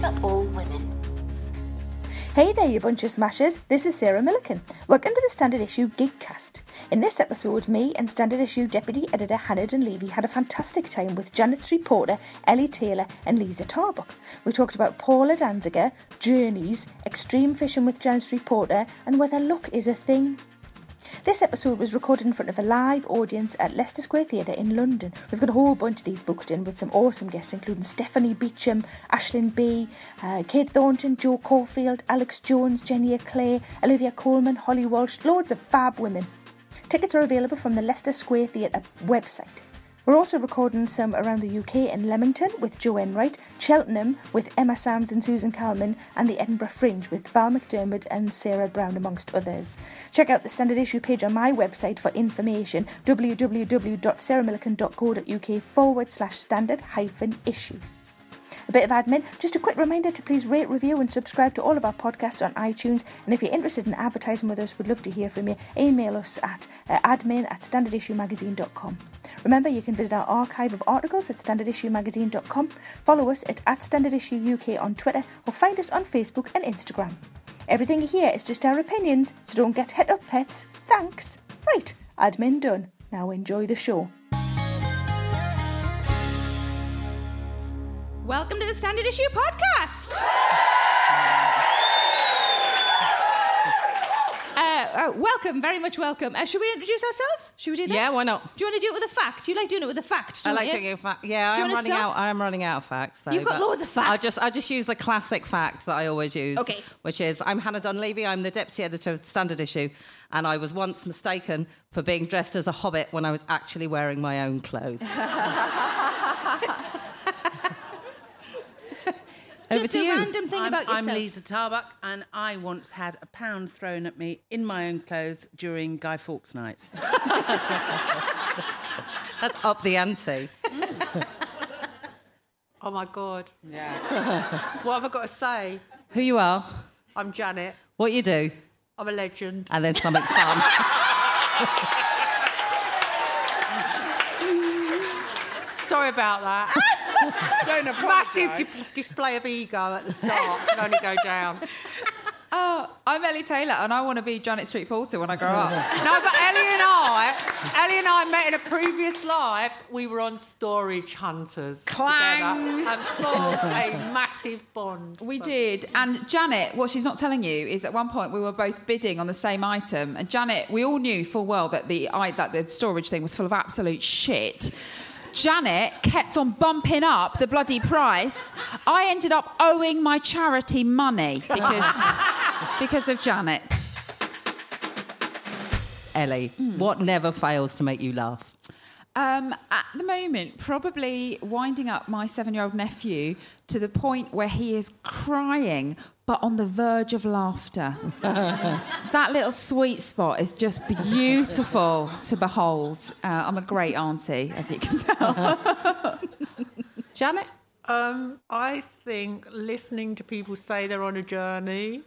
for all women. Hey there, you bunch of smashers. This is Sarah Millican. Welcome to the Standard Issue Gigcast. In this episode, me and Standard Issue Deputy Editor Hannah Dunleavy had a fantastic time with Janet Street Porter, Ellie Taylor and Lisa Tarbuck. We talked about Paula Danziger, journeys, extreme fishing with Janet Street Porter and whether luck is a thing. This episode was recorded in front of a live audience at Leicester Square Theatre in London. We've got a whole bunch of these booked in with some awesome guests, including Stephanie Beacham, Ashlyn B, Kate Thornton, Jo Caulfield, Alex Jones, Jenny Aclay, Olivia Coleman, Holly Walsh, loads of fab women. Tickets are available from the Leicester Square Theatre website. We're also recording some around the UK in Leamington with Joanne Wright, Cheltenham with Emma Sands and Susan Calman, and the Edinburgh Fringe with Val McDermid and Sarah Brown, amongst others. Check out the Standard Issue page on my website for information, www.sarahmillican.co.uk/standard-issue. A bit of admin, just a quick reminder to please rate, review and subscribe to all of our podcasts on iTunes, and if you're interested in advertising with us, we'd love to hear from you. Email us at admin@standardissuemagazine.com. Remember, you can visit our archive of articles at standardissuemagazine.com, follow us at @standardissueuk on Twitter, or find us on Facebook and Instagram. Everything here is just our opinions, so don't get hit up, pets. Thanks. Right, admin done. Now enjoy the show. Welcome to the Standard Issue Podcast. Welcome, very much welcome. Should we introduce ourselves? Should we do that? Yeah, why not? Do you want to do it with a fact? You like doing it with a fact, don't you? I like doing it with a fact. Yeah, I'm running out of facts, though. You've got loads of facts. I'll just use the classic fact that I always use, okay, which is I'm Hannah Dunleavy. I'm the deputy editor of Standard Issue, and I was once mistaken for being dressed as a hobbit when I was actually wearing my own clothes. Just a random thing about yourself. I'm Lisa Tarbuck, and I once had a pound thrown at me in my own clothes during Guy Fawkes night. That's up the ante. Oh, my God. Yeah. What have I got to say? Who you are? I'm Janet. What you do? I'm a legend. And then something fun. Sorry about that. Don't apologize. Massive display of ego at the start. Can only go down. Oh, I'm Ellie Taylor, and I want to be Janet Street Porter when I grow up. No, but Ellie and I met in a previous life. We were on Storage Hunters together and formed a massive bond. We did. And Janet, what she's not telling you is at one point we were both bidding on the same item, and Janet, we all knew full well that the storage thing was full of absolute shit. Janet kept on bumping up the bloody price. I ended up owing my charity money because of Janet. Ellie, what never fails to make you laugh? At the moment, probably winding up my 7-year-old nephew to the point where he is crying, but on the verge of laughter. That little sweet spot is just beautiful to behold. I'm a great auntie, as you can tell. Janet? I think listening to people say they're on a journey.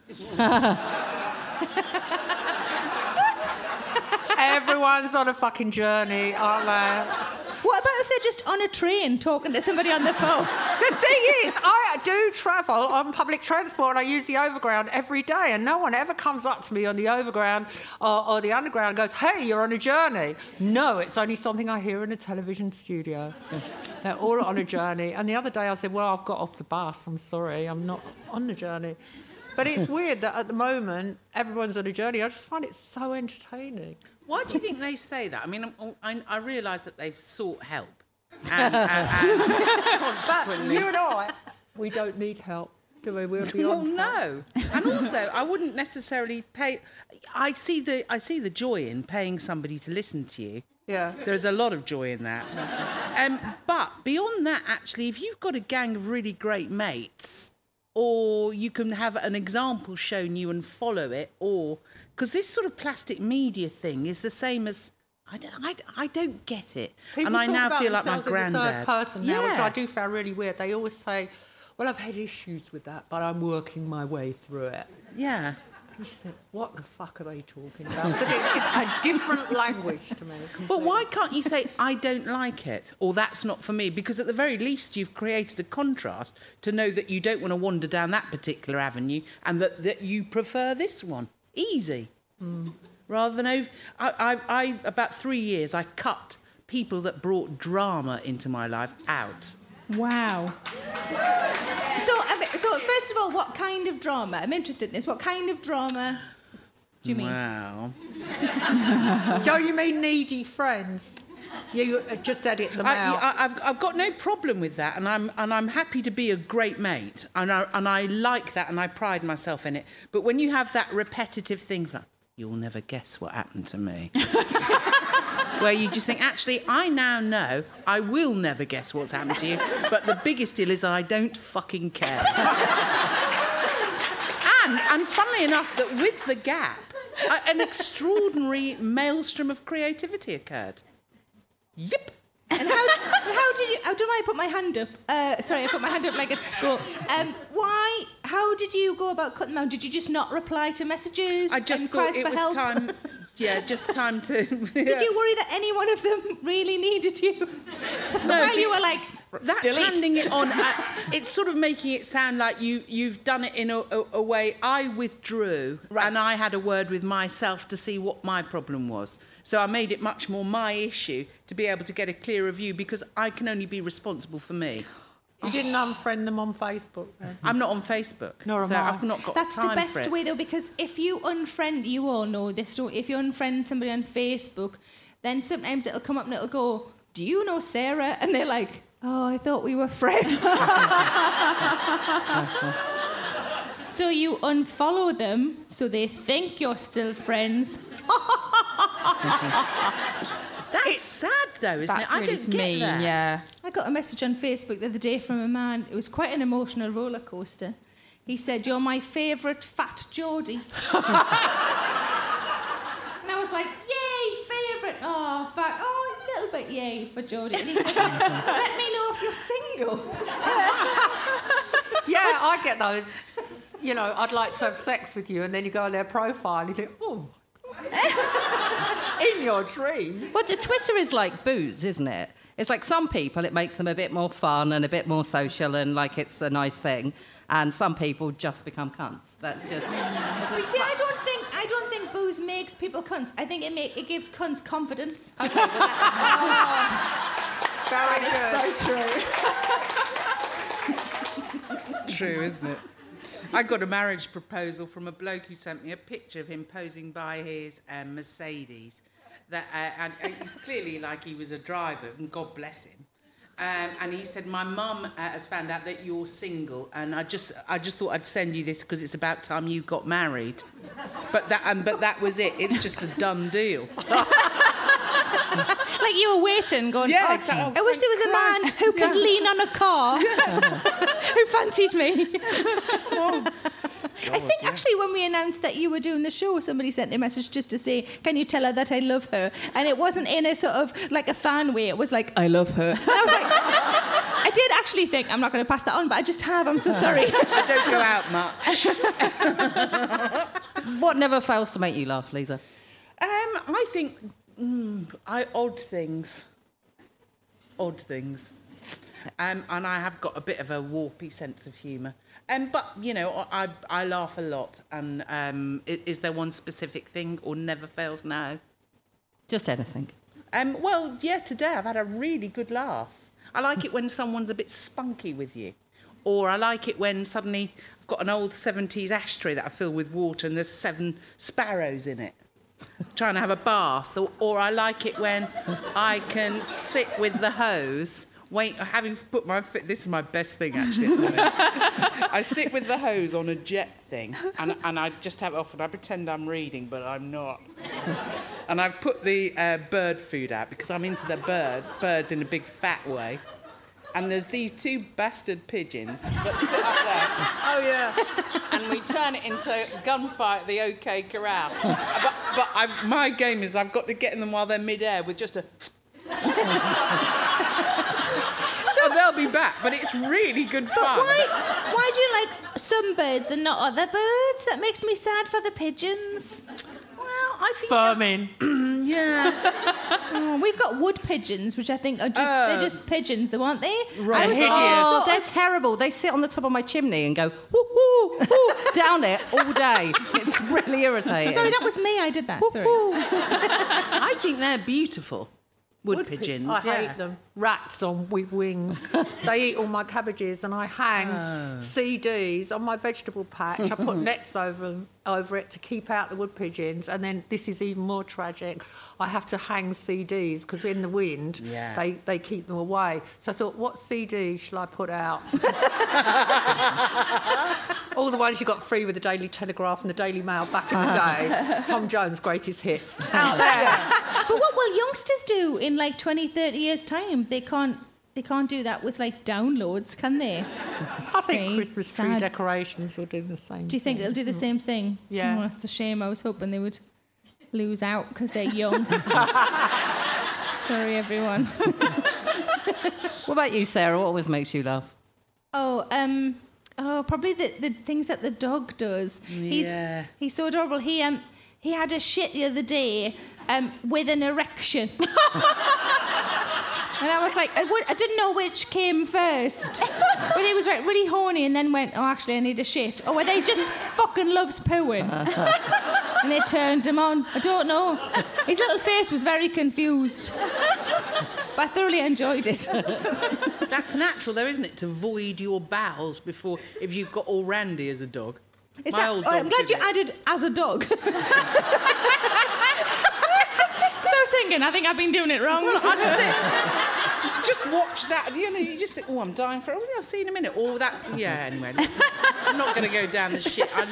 Everyone's on a fucking journey, aren't they? What about if they're just on a train talking to somebody on the phone? The thing is, I do travel on public transport and I use the overground every day, and no one ever comes up to me on the overground or the underground and goes, hey, you're on a journey. No, it's only something I hear in a television studio. They're all on a journey. And the other day I said, well, I've got off the bus. I'm sorry, I'm not on the journey. But it's weird that at the moment everyone's on a journey. I just find it so entertaining. Why do you think they say that? I mean, I realise that they've sought help. And consequently... But you and I, we don't need help, do we? We're beyond help. No. And also, I wouldn't necessarily pay... I see the joy in paying somebody to listen to you. Yeah. There's a lot of joy in that. But beyond that, actually, if you've got a gang of really great mates... Or you can have an example shown you and follow it, or... Because this sort of plastic media thing is the same as... I don't get it. People and I now feel like my granddad. People talk about themselves in the third person now, which I do find really weird. They always say, well, I've had issues with that, but I'm working my way through it. Yeah. And she said, what the fuck are they talking about? Because it's a different language to me. But why can't you say, I don't like it, or that's not for me? Because at the very least, you've created a contrast to know that you don't want to wander down that particular avenue and that you prefer this one. Easy. Mm. Rather than over... I about 3 years, I cut people that brought drama into my life out. Wow. So first of all, what kind of drama? I'm interested in this. What kind of drama do you mean? Wow. Don't you mean needy friends? You just edit them out. I've got no problem with that, and I'm happy to be a great mate, and I like that, and I pride myself in it. But when you have that repetitive thing, like, you'll never guess what happened to me. Where you just think, actually, I now know I will never guess what's happened to you, but the biggest deal is I don't fucking care. And funnily enough, that with the gap, an extraordinary maelstrom of creativity occurred. Yep. And how do I put my hand up? Sorry, I put my hand up like it's school. How did you go about cutting them out? Did you just not reply to messages? I just thought it was time... Yeah, just time to... Yeah. Did you worry that any one of them really needed you? No, while you were like, that's delete. Handing it on. It's sort of making it sound like you've done it in a way. I withdrew, right. And I had a word with myself to see what my problem was. So I made it much more my issue to be able to get a clearer view, because I can only be responsible for me. You didn't unfriend them on Facebook, then? I'm not on Facebook. Nor am I. I've not got time for it. That's the best way, though, because if you unfriend... You all know this, don't you? If you unfriend somebody on Facebook, then sometimes it'll come up and it'll go, do you know Sarah? And they're like, oh, I thought we were friends. So you unfollow them so they think you're still friends. It's sad, though, isn't it? Really, I didn't get mean, that. Yeah. I got a message on Facebook the other day from a man. It was quite an emotional roller coaster. He said, "You're my favourite fat Geordie." And I was like, "Yay, favourite! Oh, fat! Oh, a little bit yay for Geordie." And he said, "Let me know if you're single." Yeah, I get those. You know, I'd like to have sex with you, and then you go on their profile and you think, "Oh." In your dreams. Well, Twitter is like booze, isn't it? It's like some people, it makes them a bit more fun and a bit more social and, like, it's a nice thing. And some people just become cunts. That's just... But see, I don't think booze makes people cunts. I think it gives cunts confidence. Okay, but that is so true. It's true, isn't it? I got a marriage proposal from a bloke who sent me a picture of him posing by his Mercedes. And he's clearly like he was a driver, and God bless him. And he said, "My mum has found out that you're single, and I just thought I'd send you this because it's about time you got married." But that was it. It's just a done deal. Like you were waiting, going, yeah, exactly. I wish there was a man who could lean on a car, who fancied me. Oh, God, I think actually when we announced that you were doing the show, somebody sent a message just to say, can you tell her that I love her? And it wasn't in a sort of like a fan way. It was like, I love her. And I was like, I did actually think, I'm not going to pass that on, but I just have. I'm so sorry. I don't go out much. What never fails to make you laugh, Lisa? I think... Odd things. And I have got a bit of a warpy sense of humour. But, you know, I laugh a lot. And is there one specific thing or never fails now? Just anything. Well, yeah, today I've had a really good laugh. I like it when someone's a bit spunky with you. Or I like it when suddenly I've got an old 70s ashtray that I fill with water and there's 7 sparrows in it. Trying to have a bath, or I like it when I can sit with the hose, having put my foot... This is my best thing, actually. I sit with the hose on a jet thing, and I just have it off, and I pretend I'm reading, but I'm not. And I've put the bird food out, because I'm into the birds in a big fat way. And there's these 2 bastard pigeons that sit up there. Oh, yeah. And we turn it into a gunfight at the OK Corral. But my game is I've got to get in them while they're mid-air with just a... So they'll be back, but it's really good fun. Why do you like some birds and not other birds? That makes me sad for the pigeons. Well, I think... Farming. Yeah. We've got wood pigeons, which I think are just... they're just pigeons, though, aren't they? Right. Oh, they're terrible. They sit on the top of my chimney and go, whoo, whoo, whoo, down it all day. It's really irritating. Sorry, that was me. I did that. Sorry. I think they're beautiful. Wood pigeons. I hate them. Rats on wings. They eat all my cabbages, and I hang CDs on my vegetable patch. I put nets over it to keep out the wood pigeons, and then this is even more tragic. I have to hang CDs because in the wind they keep them away. So I thought, what CD shall I put out? All the ones you got free with the Daily Telegraph and the Daily Mail back in the day. Tom Jones' greatest hits out there. But what will youngsters do in like 20, 30 years' time? They can't do that with, like, downloads, can they? I think Christmas tree decorations will do the same thing. Do you think they'll do the same thing? Yeah. Well, it's a shame. I was hoping they would lose out because they're young. Sorry, everyone. What about you, Sarah? What always makes you laugh? Probably the things that the dog does. Yeah. He's so adorable. He had a shit the other day with an erection. And I was like, I didn't know which came first. But he was like really horny and then went, oh, actually, I need a shit. Or were they just fucking loves pooing? And they turned him on. I don't know. His little face was very confused. But I thoroughly enjoyed it. That's natural, though, isn't it? To void your bowels before, if you've got all randy as a dog. I'm glad you added as a dog. I think I've been doing it wrong. Well, I'd say, just watch that. You know, you just think, oh, I'm dying for it. Oh, I've seen a minute. Or that. Yeah. Anyway, I'm not going to go down the shit. I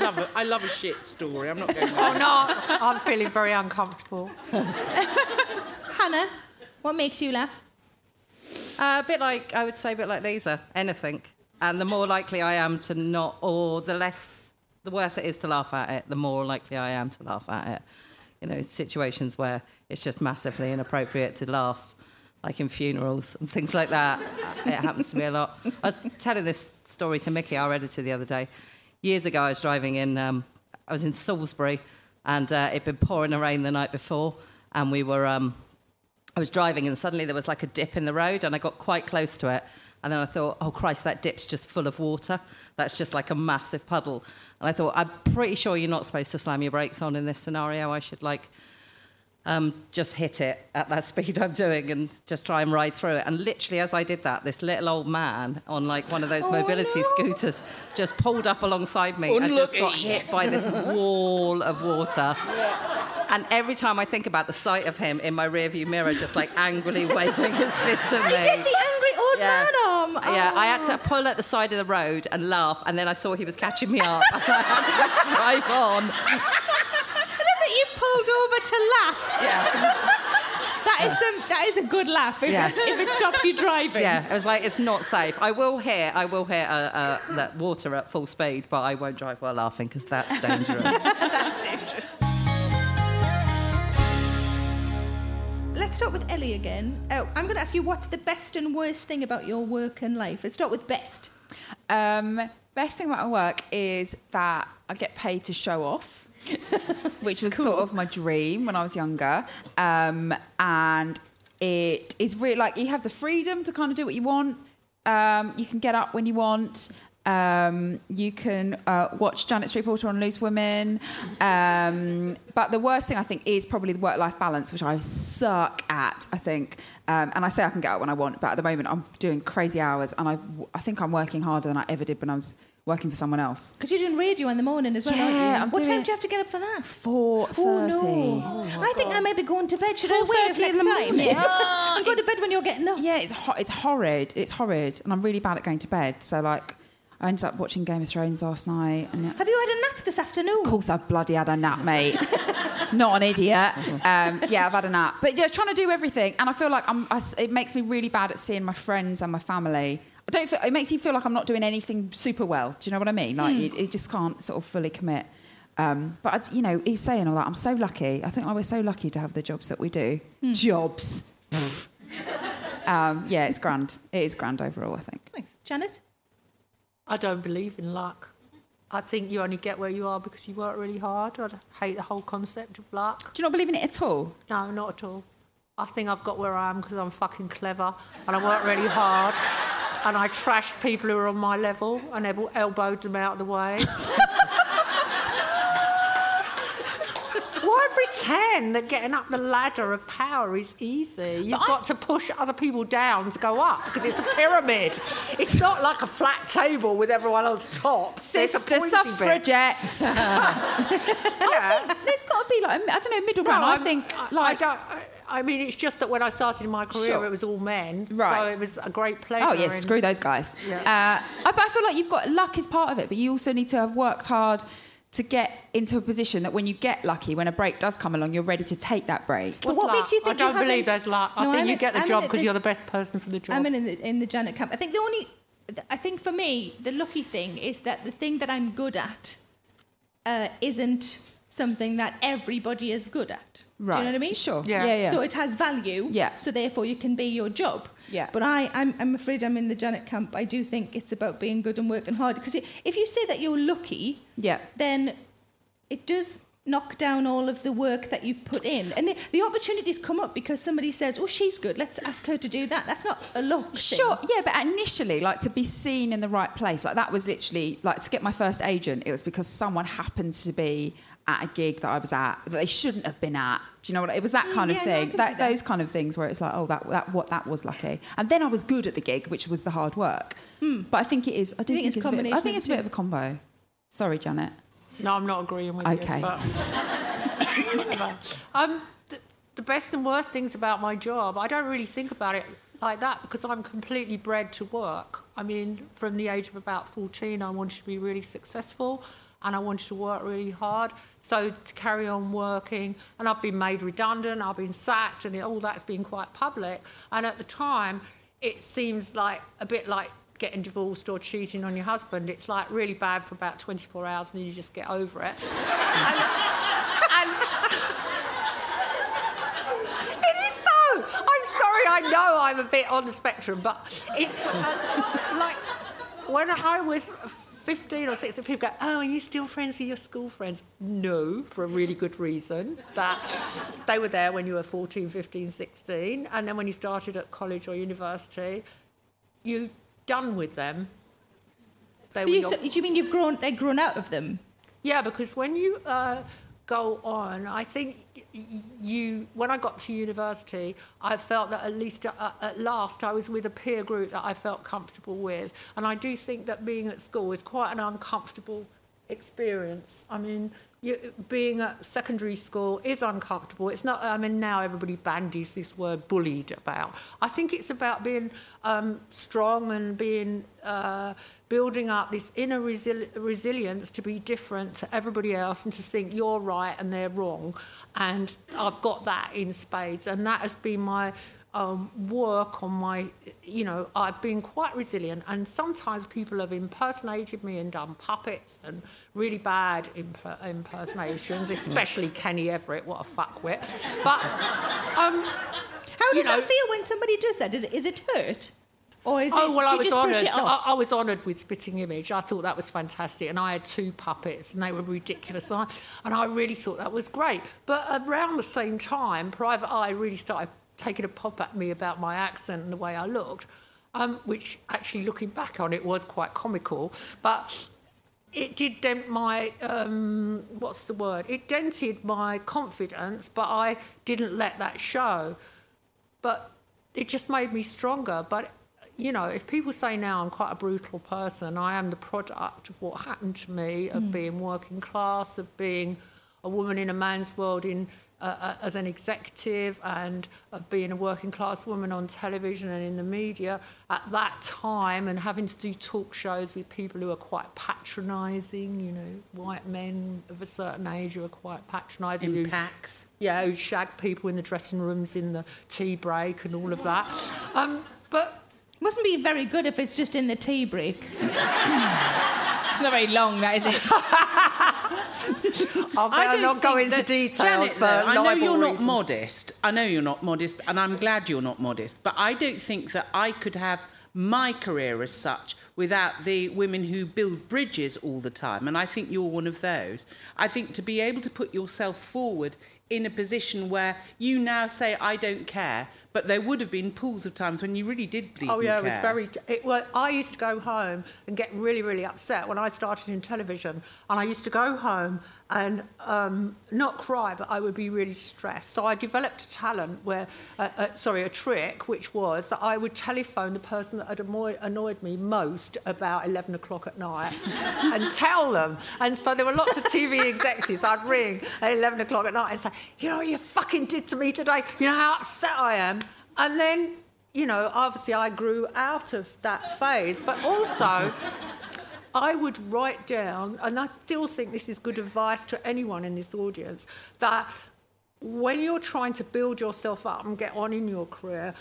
love a shit story. I'm not going. Down. Oh no, I'm feeling very uncomfortable. Hannah, what makes you laugh? A bit like Lisa. Anything. And the more likely I am to not, or the worse it is to laugh at it, the more likely I am to laugh at it. You know, situations where it's just massively inappropriate to laugh, like in funerals and things like that. It happens to me a lot. I was telling this story to Mickey, our editor, the other day. Years ago, I was driving in... I was in Salisbury, and it'd been pouring rain the night before, and we were... I was driving, and suddenly there was, like, a dip in the road, and I got quite close to it. And then I thought, oh, Christ, that dip's just full of water. That's just like a massive puddle. And I thought, I'm pretty sure you're not supposed to slam your brakes on in this scenario. I should, like, just hit it at that speed I'm doing and just try and ride through it. And literally, as I did that, this little old man on, like, one of those mobility scooters just pulled up alongside me and just got hit by this wall of water. Yeah. And every time I think about the sight of him in my rearview mirror, just, like, angrily waving his fist at me. He did the angry old man. Yeah, I had to pull at the side of the road and laugh, and then I saw he was catching me up, and I had to drive on. I love that you pulled over to laugh. Yeah. That is a good laugh, if it stops you driving. Yeah, I was like, it's not safe. I will hear that water at full speed, but I won't drive while laughing, because that's dangerous. That's dangerous. Let's start with Ellie again. Oh, I'm going to ask you, what's the best and worst thing about your work and life? Let's start with best. Best thing about my work is that I get paid to show off, which was sort of my dream when I was younger. And it is really, like, you have the freedom to kind of do what you want. You can get up when you want. You can watch Janet Street Porter on Loose Women. But the worst thing, I think, is probably the work-life balance, which I suck at, I think. And I say I can get out when I want, but at the moment I'm doing crazy hours, and I think I'm working harder than I ever did when I was working for someone else. Because you're doing radio in the morning as well, aren't you? What time do you have to get up for that? 4:30. Oh, no. I think I may be going to bed. Should I wait until next time? You go to bed when you're getting up. Yeah, it's horrid. It's horrid. And I'm really bad at going to bed, so, like... I ended up watching Game of Thrones last night. And have you had a nap this afternoon? Of course I've bloody had a nap, mate. Not an idiot. I've had a nap. But yeah, trying to do everything. And I feel like it makes me really bad at seeing my friends and my family. It makes you feel like I'm not doing anything super well. Do you know what I mean? Like, you just can't sort of fully commit. But, you know, he's saying all that. I'm so lucky. I think we're so lucky to have the jobs that we do. Jobs. Yeah, it's grand. It is grand overall, I think. Thanks. Janet? I don't believe in luck. I think you only get where you are because you work really hard. I hate the whole concept of luck. Do you not believe in it at all? No, not at all. I think I've got where I am because I'm fucking clever and I work really hard and I trashed people who are on my level and elbowed them out of the way. Why pretend that getting up the ladder of power is easy? You've got to push other people down to go up because it's a pyramid. It's not like a flat table with everyone on top. Sister suffragettes. There's got to be like, I don't know, middle ground. I mean, it's just that when I started my career, it was all men. Right. So it was a great pleasure. Oh, yeah, screw those guys. Yeah. But I feel like you've got... Luck is part of it, but you also need to have worked hard to get into a position that when you get lucky, when a break does come along, you're ready to take that break. But what makes you think you haven't... I don't believe there's luck. I think you get the job because you're the best person for the job. I'm in the Janet camp. I think the only... I think for me, the lucky thing is that the thing that I'm good at isn't something that everybody is good at. Right. Do you know what I mean? Sure. Yeah. So it has value. Yeah. So therefore you can be your job. Yeah. But I'm afraid I'm in the Janet camp. I do think it's about being good and working hard. Because if you say that you're lucky, then it does knock down all of the work that you've put in. And the opportunities come up because somebody says, oh, she's good, let's ask her to do that. That's not a luck thing. Yeah, but initially, like, to be seen in the right place, like, that was literally, like, to get my first agent, it was because someone happened to be at a gig that I was at that they shouldn't have been at. Do you know what? It was that kind of thing. That those kind of things where it's like, oh, that was lucky. And then I was good at the gig, which was the hard work. Mm. But I think it is. I think it's a bit of a combo. Sorry, Janet. No, I'm not agreeing with you. Okay. The best and worst things about my job, I don't really think about it like that because I'm completely bred to work. I mean, from the age of about 14, I wanted to be really successful. And I wanted to work really hard, so to carry on working. And I've been made redundant, I've been sacked, and all that's been quite public. And at the time, it seems like a bit like getting divorced or cheating on your husband. It's like really bad for about 24 hours, and then you just get over it. It is though. I'm sorry, I know I'm a bit on the spectrum, but it's like when I was 15 or 16, people go, oh, are you still friends with your school friends? No, for a really good reason, that they were there when you were 14, 15, 16, and then when you started at college or university, you're done with them. Do you mean they've grown out of them? Yeah, because when you go on, I think when I got to university, I felt that at least at last I was with a peer group that I felt comfortable with. And I do think that being at school is quite an uncomfortable experience. I mean, being at secondary school is uncomfortable. It's not, I mean, now everybody bandies this word bullied about. I think it's about being strong and being... building up this inner resilience to be different to everybody else and to think you're right and they're wrong. And I've got that in spades. And that has been my work on my, I've been quite resilient. And sometimes people have impersonated me and done puppets and really bad impersonations, especially Kenny Everett, what a fuckwit. But how does that feel when somebody does that? Is it hurt? I was honoured. I was honoured with Spitting Image. I thought that was fantastic, and I had two puppets, and they were ridiculous. And I really thought that was great. But around the same time, Private Eye really started taking a pop at me about my accent and the way I looked, which actually, looking back on it, was quite comical. But it did dent my It dented my confidence, but I didn't let that show. But it just made me stronger. But if people say now I'm quite a brutal person, I am the product of what happened to me, of being working class, of being a woman in a man's world as an executive, and of being a working class woman on television and in the media at that time, and having to do talk shows with people who are quite patronising, white men of a certain age who are quite patronising. In packs. Yeah, who shag people in the dressing rooms in the tea break and all of that. But... mustn't be very good if it's just in the tea break. It's not very long, that, is it? I'll not go into details, Janet, but I know you're not modest. I know you're not modest, and I'm glad you're not modest. But I don't think that I could have my career as such without the women who build bridges all the time, and I think you're one of those. I think to be able to put yourself forward in a position where you now say, I don't care, but there would have been pools of times when you really did bleed. Oh, yeah, it was very... Well, I used to go home and get really, really upset when I started in television, and I used to go home and not cry, but I would be really stressed. So I developed a talent where... a trick, which was that I would telephone the person that had annoyed me most about 11 o'clock at night and tell them. And so there were lots of TV executives. I'd ring at 11 o'clock at night and say, you know what you fucking did to me today? You know how upset I am? And then, you know, obviously I grew out of that phase, but also I would write down, and I still think this is good advice to anyone in this audience, that when you're trying to build yourself up and get on in your career,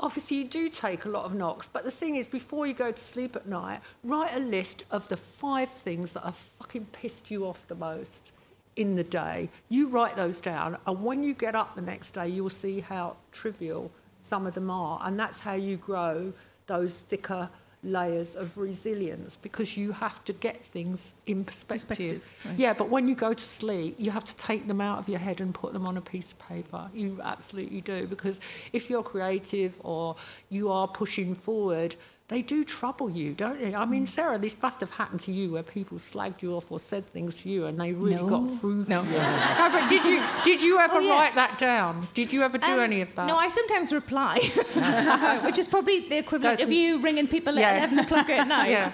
obviously you do take a lot of knocks, but the thing is, before you go to sleep at night, write a list of the 5 things that have fucking pissed you off the most in the day. You write those down, and when you get up the next day, you'll see how trivial some of them are, and that's how you grow those thicker layers of resilience, because you have to get things in perspective. Right. Yeah, but when you go to sleep, you have to take them out of your head and put them on a piece of paper. You absolutely do, because if you're creative or you are pushing forward, they do trouble you, don't they? I mean, Sarah, this must have happened to you where people slagged you off or said things to you and they really got through to you. No, but did you ever write that down? Did you ever do any of that? No, I sometimes reply, which is probably the equivalent of you ringing people at 11 o'clock at night. Yeah.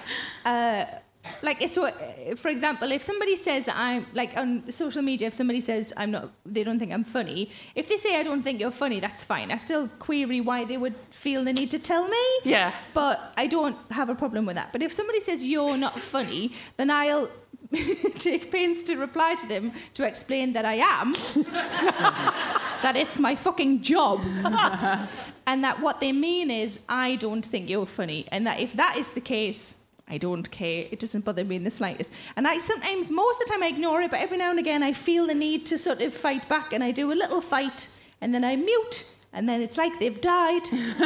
For example, if somebody says that I'm, like, on social media, if somebody says I'm not, they don't think I'm funny, if they say I don't think you're funny, that's fine. I still query why they would feel the need to tell me. Yeah. But I don't have a problem with that. But if somebody says you're not funny, then I'll take pains to reply to them to explain that I am, that it's my fucking job, and that what they mean is I don't think you're funny, and that if that is the case, I don't care. It doesn't bother me in the slightest. And I sometimes, most of the time, I ignore it, but every now and again I feel the need to sort of fight back, and I do a little fight, and then I mute, and then it's like they've died. It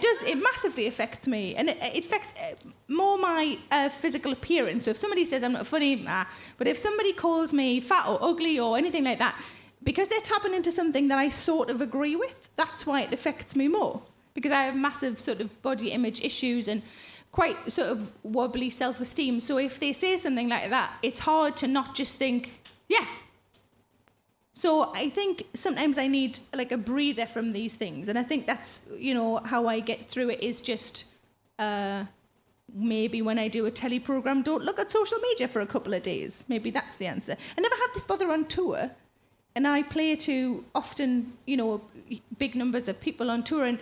does. It massively affects me, and it affects more my physical appearance. So if somebody says I'm not funny, but if somebody calls me fat or ugly or anything like that, because they're tapping into something that I sort of agree with, that's why it affects me more. Because I have massive sort of body image issues and quite sort of wobbly self-esteem. So if they say something like that, it's hard to not just think, yeah. So I think sometimes I need like a breather from these things. And I think that's, you know, how I get through it is just maybe when I do a telly programme, don't look at social media for a couple of days. Maybe that's the answer. I never had this bother on tour. And I play to often, you know, big numbers of people on tour,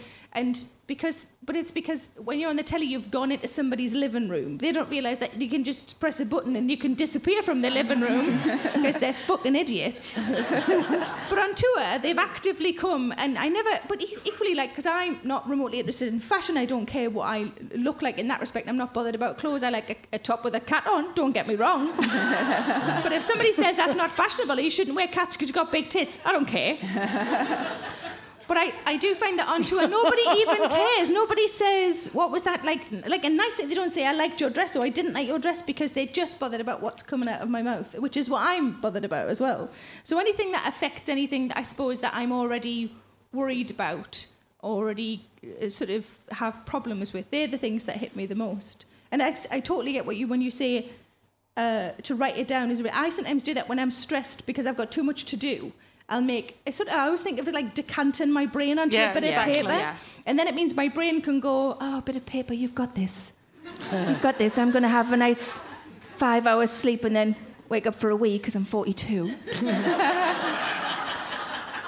but it's because when you're on the telly, you've gone into somebody's living room. They don't realise that you can just press a button and you can disappear from their living room because they're fucking idiots. But on tour, they've actively come, and I never. But equally, like, because I'm not remotely interested in fashion, I don't care what I look like in that respect. I'm not bothered about clothes. I like a top with a cat on. Don't get me wrong. But if somebody says that's not fashionable, you shouldn't wear cats because you've got big tits, I don't care. But I do find that on tour, nobody even cares. Nobody says, what was that like? Like a nice thing, they don't say, I liked your dress or I didn't like your dress, because they're just bothered about what's coming out of my mouth, which is what I'm bothered about as well. So anything that affects anything, I suppose, that I'm already worried about, already sort of have problems with, they're the things that hit me the most. And I totally get what you, when you say to write it down, I sometimes do that when I'm stressed because I've got too much to do. I always think of it like decanting my brain onto a bit of paper. Yeah. And then it means my brain can go, oh, a bit of paper, you've got this. You've got this. I'm going to have a nice 5 hours sleep and then wake up for a wee because I'm 42.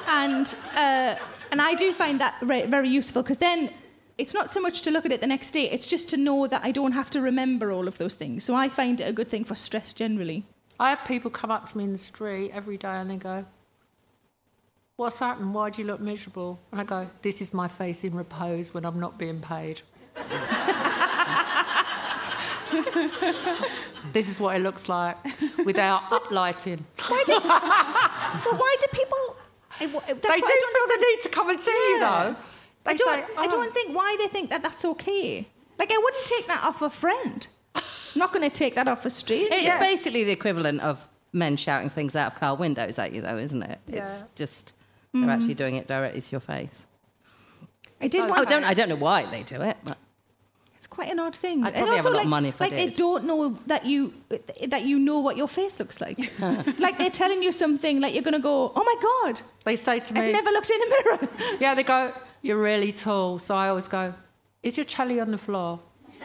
And I do find that very useful, because then it's not so much to look at it the next day, it's just to know that I don't have to remember all of those things. So I find it a good thing for stress generally. I have people come up to me in the street every day and they go, what's happened? Why do you look miserable? And I go, this is my face in repose when I'm not being paid. This is what it looks like without uplighting. Why do people... They feel the need to come and see you, though. I don't think why they think that that's okay. Like, I wouldn't take that off a friend. I'm not going to take that off a stranger. It's basically the equivalent of men shouting things out of car windows at you, though, isn't it? Yeah. It's just... They're actually doing it directly to your face. I don't know why they do it, but... It's quite an odd thing. I'd probably also have a lot of money if I did. Like, they don't know that you know what your face looks like. Like, they're telling you something, like, you're going to go, oh, my God. They say to me... I've never looked in a mirror. Yeah, they go, you're really tall. So I always go, is your chally on the floor?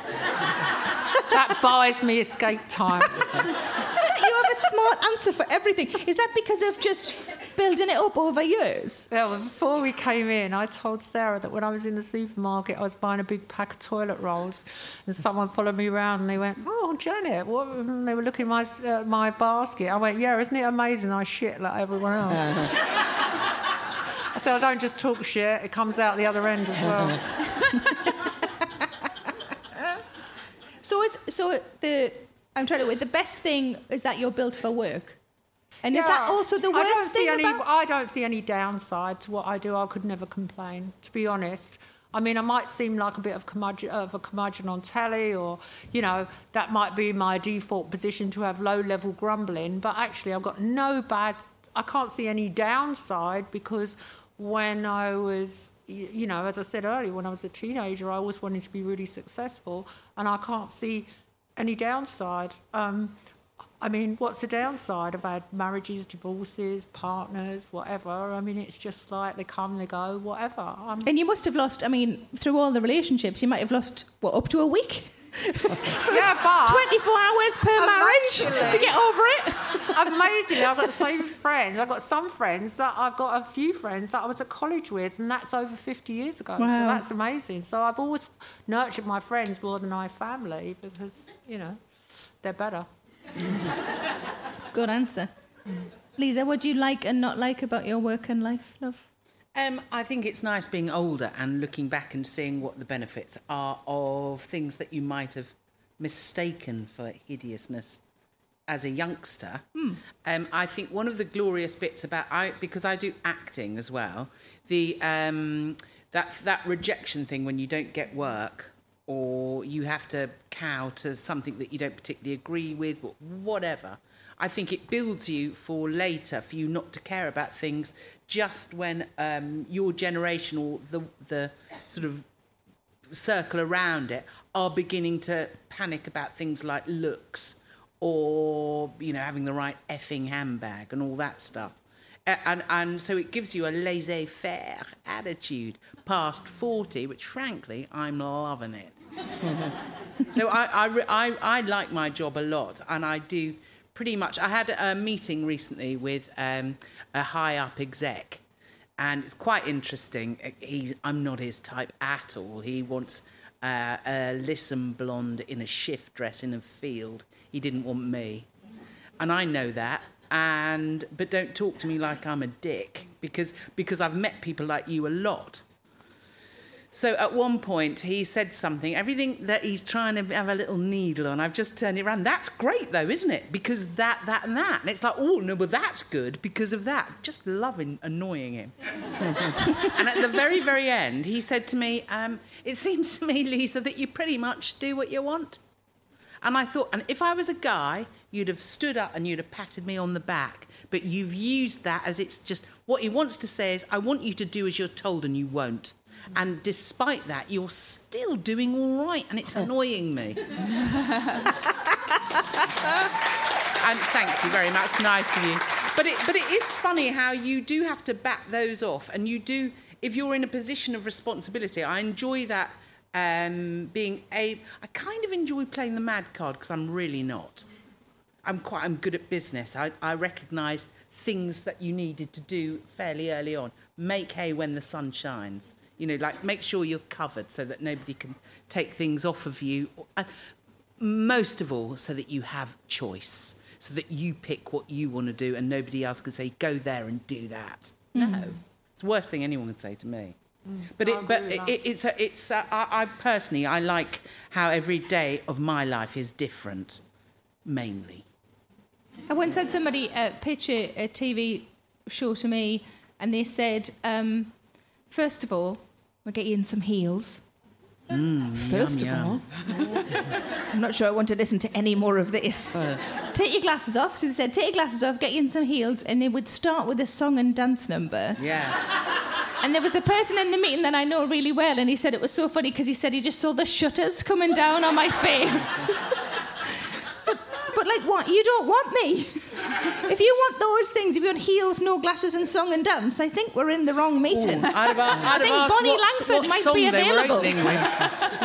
That buys me escape time. You have a smart answer for everything. Is that because of just... building it up over years? Yeah, well, before we came in, I told Sarah that when I was in the supermarket, I was buying a big pack of toilet rolls, and someone followed me around and they went, oh, Janet, what? And they were looking at my basket. I went, yeah, isn't it amazing I shit like everyone else? I said, I don't just talk shit, it comes out the other end as well. The best thing is that you're built for work. And is that also the worst thing about... I don't see any downside to what I do. I could never complain, to be honest. I mean, I might seem like a bit of a curmudgeon on telly, or, you know, that might be my default position to have low-level grumbling, but actually I've got I can't see any downside, because when I was, you know, as I said earlier, when I was a teenager, I always wanted to be really successful, and I can't see any downside. I mean, what's the downside? I've had marriages, divorces, partners, whatever. I mean, it's just like they come, they go, whatever. And you must have lost, I mean, through all the relationships, you might have lost, what, up to a week? Yeah, but... 24 hours per marriage to get over it. Amazingly, I've got the same friends. I've got some friends that I've got a few friends that I was at college with, and that's over 50 years ago. Wow. So that's amazing. So I've always nurtured my friends more than my family because, you know, they're better. Good answer. Lisa, what do you like and not like about your work and life, love? I think it's nice being older and looking back and seeing what the benefits are of things that you might have mistaken for hideousness as a youngster. I think one of the glorious bits about because I do acting as well, the that rejection thing when you don't get work, or you have to cow to something that you don't particularly agree with, or whatever. I think it builds you for later, for you not to care about things just when your generation or the sort of circle around it are beginning to panic about things like looks or, you know, having the right effing handbag and all that stuff. And so it gives you a laissez-faire attitude past 40, which, frankly, I'm loving it. So I like my job a lot, and I do pretty much... I had a meeting recently with a high-up exec, and it's quite interesting. I'm not his type at all. He wants a lissom blonde in a shift dress in a field. He didn't want me, and I know that. But don't talk to me like I'm a dick, because I've met people like you a lot. So at one point he said something, everything that he's trying to have a little needle on, I've just turned it around. That's great though, isn't it? Because that, and that. And it's like, oh, no, well, that's good because of that. Just loving annoying him. And at the very, very end, he said to me, it seems to me, Lisa, that you pretty much do what you want. And I thought, and if I was a guy... you'd have stood up and you'd have patted me on the back. But you've used that as it's just... What he wants to say is, I want you to do as you're told and you won't. And despite that, you're still doing all right, and it's annoying me. And thank you very much. Nice of you. But it is funny how you do have to bat those off, and you do... If you're in a position of responsibility, I enjoy that I kind of enjoy playing the mad card because I'm really not... I'm good at business. I recognised things that you needed to do fairly early on. Make hay when the sun shines. You know, like, make sure you're covered so that nobody can take things off of you. Most of all, so that you have choice, so that you pick what you want to do and nobody else can say, go there and do that. No. It's the worst thing anyone can say to me. I like how every day of my life is different, mainly. I once had somebody pitch a TV show to me, and they said, first of all, we'll get you in some heels. I'm not sure I want to listen to any more of this. Take your glasses off. So they said, take your glasses off, get you in some heels, and they would start with a song and dance number. Yeah. And there was a person in the meeting that I know really well, and he said it was so funny because he said he just saw the shutters coming down on my face. But like, what? You don't want me. If you want those things, if you want heels, no glasses, and song and dance, I think we're in the wrong meeting. I think Bonnie Langford might be available.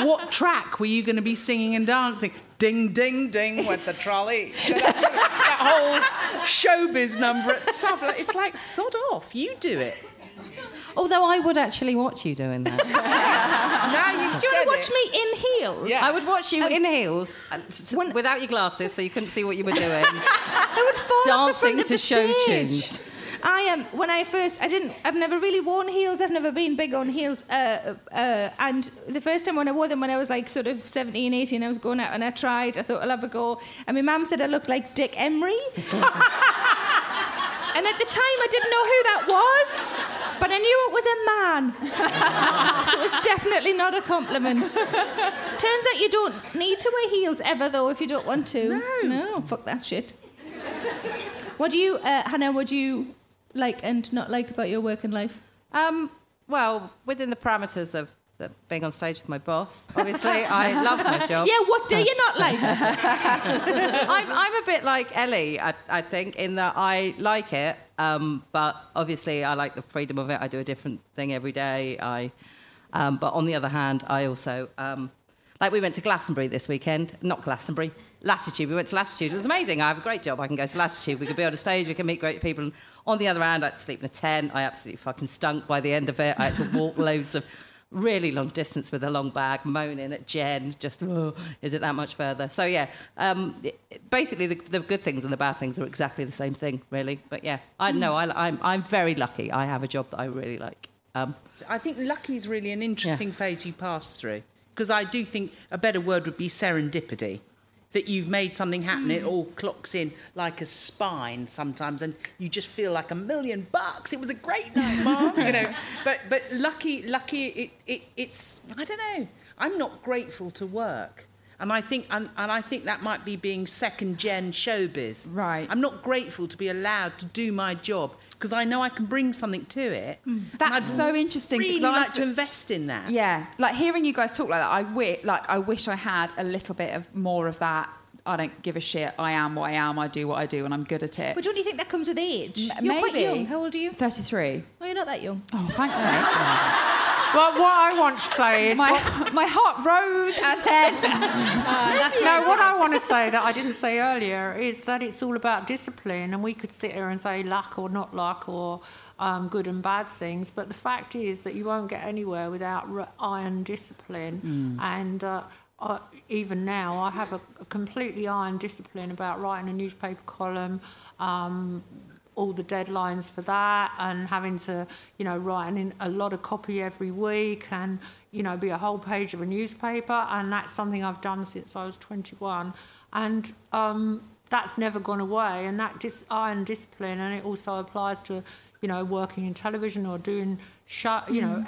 What track were you going to be singing and dancing? Ding, ding, ding with the trolley. That whole showbiz number and stuff. It's like, sod off. You do it. Although I would actually watch you doing that. Now you've said it. You would watch me in heels? Yeah. I would watch you in heels, without your glasses, so you couldn't see what you were doing. I would fall dancing off the front of the show tunes. I am. When I first, I've never really worn heels. I've never been big on heels. And the first time when I wore them, when I was like sort of 17, 18, I was going out and I tried. I thought I'll have a go. And my mum said I looked like Dick Emery. And at the time, I didn't know who that was, but I knew it was a man. So it was definitely not a compliment. Turns out you don't need to wear heels ever, though, if you don't want to. No, fuck that shit. What do you, Hannah, what do you like and not like about your work and life? Well, within the parameters of being on stage with my boss, obviously, I love my job. Yeah, what do you not like? I'm a bit like Ellie, I think, in that I like it, but obviously I like the freedom of it. I do a different thing every day. But on the other hand, I also... we went to Glastonbury this weekend. Not Glastonbury, Latitude. We went to Latitude. It was amazing. I have a great job. I can go to Latitude. We can be on a stage. We can meet great people. And on the other hand, I had to sleep in a tent. I absolutely fucking stunk by the end of it. I had to walk loads of... really long distance with a long bag, moaning at Jen, just, oh, is it that much further? So, yeah, basically the good things and the bad things are exactly the same thing, really. But, yeah, I'm very lucky. I have a job that I really like. I think lucky is really an interesting phase you pass through, because I do think a better word would be serendipity, that you've made something happen, it all clocks in like a spine sometimes, and you just feel like $1 million. It was a great night, Mom. You know, but lucky. It's I don't know. I'm not grateful to work, and I think that might be being second-gen showbiz. Right. I'm not grateful to be allowed to do my job because I know I can bring something to it. That's so interesting. Really like to invest in that. Yeah, like hearing you guys talk like that. I wish I had a little bit of more of that. I don't give a shit. I am what I am. I do what I do, and I'm good at it. But don't you think that comes with age? You're maybe quite young. How old are you? 33. Well, you're not that young. Oh, thanks, mate. Well, what I want to say is... My heart rose and then... what I want to say that I didn't say earlier is that it's all about discipline, and we could sit here and say luck or not luck or good and bad things, but the fact is that you won't get anywhere without iron discipline. And... even now, I have a completely iron discipline about writing a newspaper column, all the deadlines for that, and having to, write a lot of copy every week and, be a whole page of a newspaper. And that's something I've done since I was 21. And that's never gone away. And that iron discipline, and it also applies to, working in television or doing...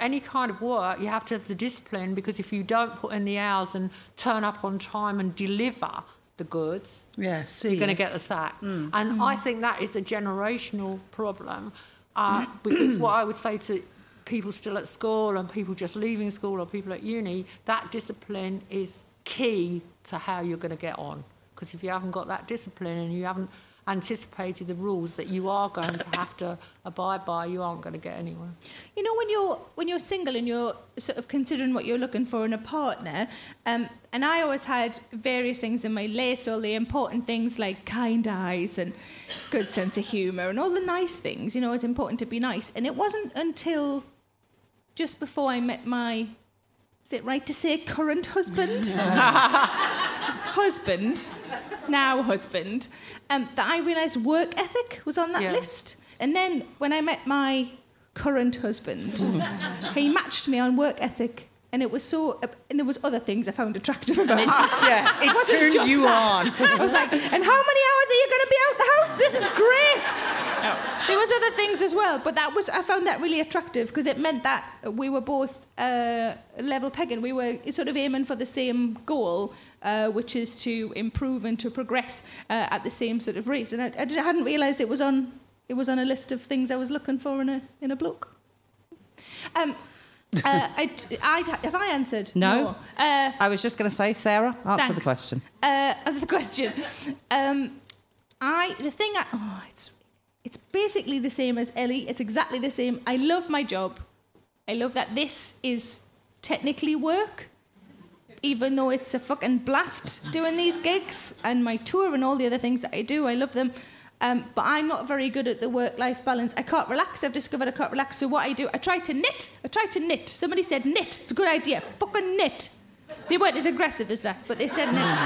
any kind of work, you have to have the discipline, because if you don't put in the hours and turn up on time and deliver the goods, you're going to get the sack. I think that is a generational problem, because what I would say to people still at school and people just leaving school or people at uni, that discipline is key to how you're going to get on, because if you haven't got that discipline and you haven't anticipated the rules that you are going to have to abide by, you aren't going to get anywhere. When you're single and you're sort of considering what you're looking for in a partner, and I always had various things in my list, all the important things like kind eyes and good sense of humour and all the nice things, it's important to be nice. And it wasn't until just before I met my, is it right to say current husband? Husband, that I realised work ethic was on that list. And then when I met my current husband. He matched me on work ethic. And it was so... and there was other things I found attractive about it. Yeah, it turned you on. I was like, and how many hours are you going to be out the house? This is great. No. There was other things as well, but that was... I found that really attractive because it meant that we were both level pegging. We were sort of aiming for the same goal, which is to improve and to progress at the same sort of rate. And I hadn't realised it was on a list of things I was looking for in a bloke. Have I answered? No. I was just going to say, Sarah, answer the question. Answer the question. It's basically the same as Ellie. It's exactly the same. I love my job. I love that this is technically work, even though it's a fucking blast doing these gigs and my tour and all the other things that I do. I love them. But I'm not very good at the work-life balance. I can't relax. I've discovered I can't relax. So what I do, I try to knit. Somebody said knit. It's a good idea. Fucking knit. They weren't as aggressive as that, but they said knit.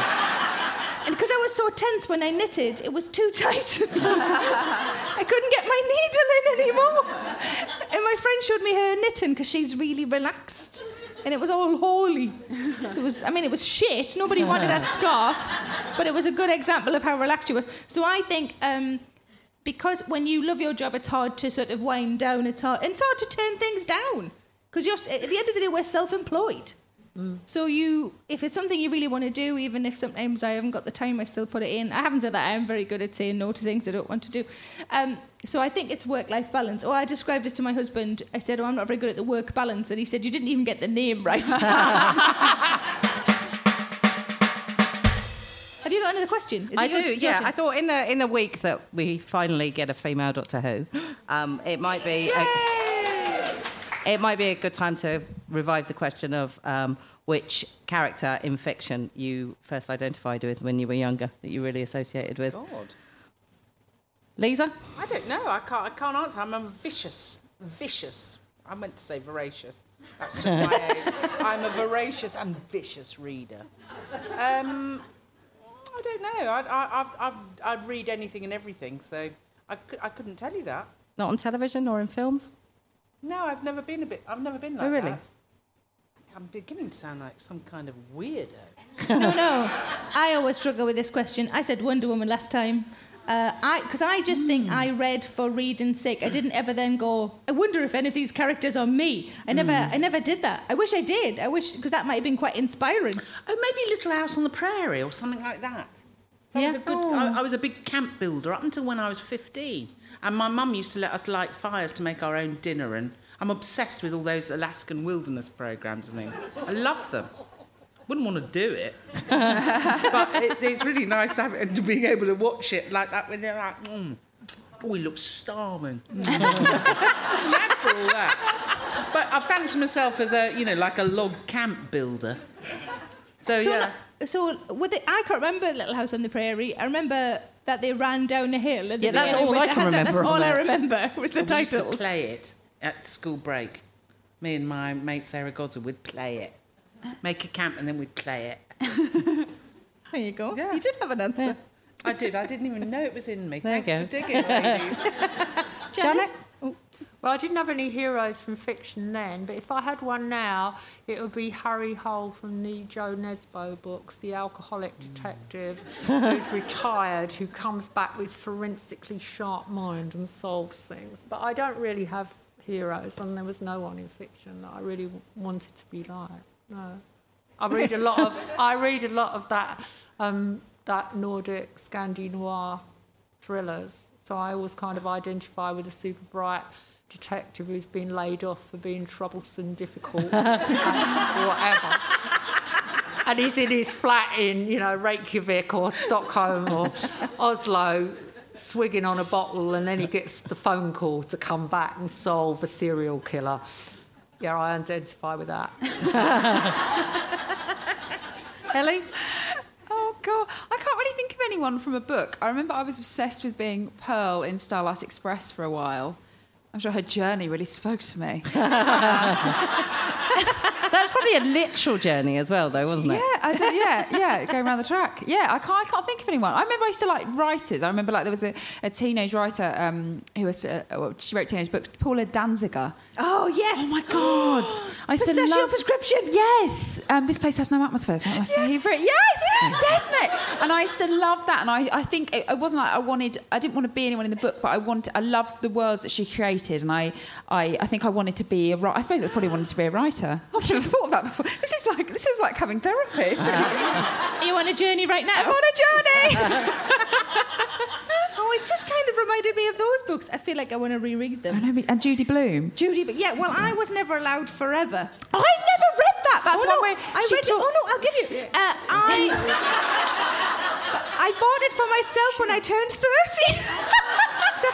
And because I was so tense when I knitted, it was too tight. I couldn't get my needle in anymore. And my friend showed me her knitting because she's really relaxed. And it was all holy. So it was shit. Nobody wanted a scarf. But it was a good example of how relaxed she was. So I think because when you love your job, it's hard to sort of wind down. It's hard to turn things down. Because at the end of the day, we're self-employed. Mm. So if it's something you really want to do, even if sometimes I haven't got the time, I still put it in. I haven't done that. I am very good at saying no to things I don't want to do. So I think it's work-life balance. Or I described it to my husband. I said, I'm not very good at the work balance. And he said, you didn't even get the name right. Have you got another question? I do, yeah. I thought in the week that we finally get a female Doctor Who, it might be... It might be a good time to revive the question of which character in fiction you first identified with when you were younger, that you really associated with. God. Lisa? I don't know. I can't answer. I'm a vicious. I meant to say voracious. That's just my age. I'm a voracious and vicious reader. I don't know. I'd read anything and everything, so I couldn't tell you that. Not on television or in films? No, I've never been like that. Oh, really? That. I'm beginning to sound like some kind of weirdo. No. I always struggle with this question. I said Wonder Woman last time. Because I just think I read for reading's sake. I didn't ever then go, I wonder if any of these characters are me. I never did that. I wish I did. Because that might have been quite inspiring. Oh, maybe Little House on the Prairie or something like that. So yeah. I was a big camp builder up until when I was 15. And my mum used to let us light fires to make our own dinner, and I'm obsessed with all those Alaskan wilderness programmes. I love them. Wouldn't want to do it. But it's really nice to have it and being able to watch it like that when they're like, we look starving. Mad for all that. But I fancy myself as a log camp builder. I can't remember Little House on the Prairie. I remember that they ran down a hill. Yeah, that's all I can remember. That's all I remember was the titles. We used to play it at school break. Me and my mate Sarah Godsell would play it. Make a camp and then we'd play it. There you go. Yeah. You did have an answer. Yeah. I did. I didn't even know it was in me. Thanks for digging, ladies. Janet? Well, I didn't have any heroes from fiction then, but if I had one now, it would be Harry Hole from the Joe Nesbo books, the alcoholic detective who's retired, who comes back with forensically sharp mind and solves things. But I don't really have heroes, and there was no one in fiction that I really wanted to be like. No, I read a lot of that that Nordic Scandi noir thrillers, so I always kind of identify with a super bright detective who's been laid off for being troublesome, difficult, and whatever. And he's in his flat in, Reykjavik or Stockholm or Oslo, swigging on a bottle, and then he gets the phone call to come back and solve a serial killer. Yeah, I identify with that. Ellie? Oh, God. I can't really think of anyone from a book. I remember I was obsessed with being Pearl in Starlight Express for a while. I'm sure her journey really spoke to me. That's probably a literal journey as well, though, wasn't it? Yeah, I did, yeah, going around the track. Yeah, I can't think of anyone. I remember I used to like writers. I remember like there was a teenage writer who was she wrote teenage books, Paula Danziger. Oh yes! Oh my God! I still love Pistachio Prescription. Yes. This place has no atmosphere. It's one of my favourite. Yes, mate. And I used to love that. And I think it wasn't like I didn't want to be anyone in the book, but I loved the worlds that she created, and I think I wanted to be a writer. I suppose I probably wanted to be a writer. I've never thought of that before. This is like having therapy. It's really good. Are you on a journey right now? I'm on a journey. Oh, it just kind of reminded me of those books. I feel like I want to reread them. I know, and Judy Blume. Yeah, well, I was never allowed forever. Oh, I've never read that. That's one way. I read it. Oh no, I'll give you. I bought it for myself when I turned 30. So I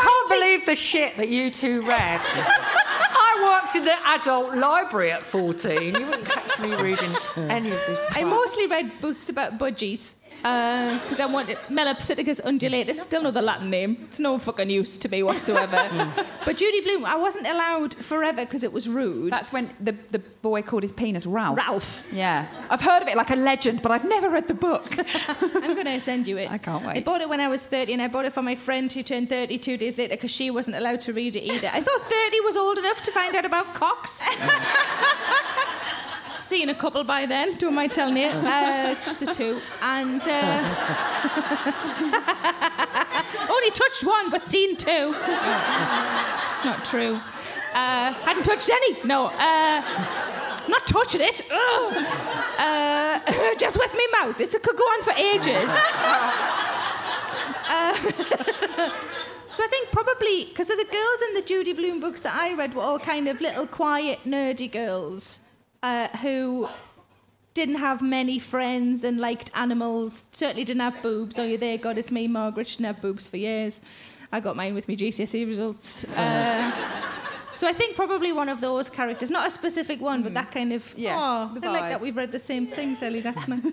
can't believe the shit that you two read. I worked in the adult library at 14. You wouldn't catch me reading any of this. I mostly read books about budgies. Because I wanted Melopsittacus undulatus, still not the Latin name. It's no fucking use to me whatsoever. But Judy Blume, I wasn't allowed forever because it was rude. That's when the boy called his penis Ralph. Yeah. I've heard of it like a legend, but I've never read the book. I'm going to send you it. I can't wait. I bought it when I was 30, and I bought it for my friend who turned 30 2 days later because she wasn't allowed to read it either. I thought 30 was old enough to find out about cocks. Seen a couple by then, don't mind telling you. Just the two. And only touched one, but seen two. It's not true. Hadn't touched any. No. Not touching it. Just with me mouth. It could go on for ages. So I think probably, because the girls in the Judy Blume books that I read were all kind of little, quiet, nerdy girls. Who didn't have many friends and liked animals, certainly didn't have boobs. Oh, you're there, God, it's me, Margaret. She didn't have boobs for years. I got mine with my GCSE results. So I think probably one of those characters, not a specific one, but that kind of, I like that we've read the same things, Ellie, that's nice.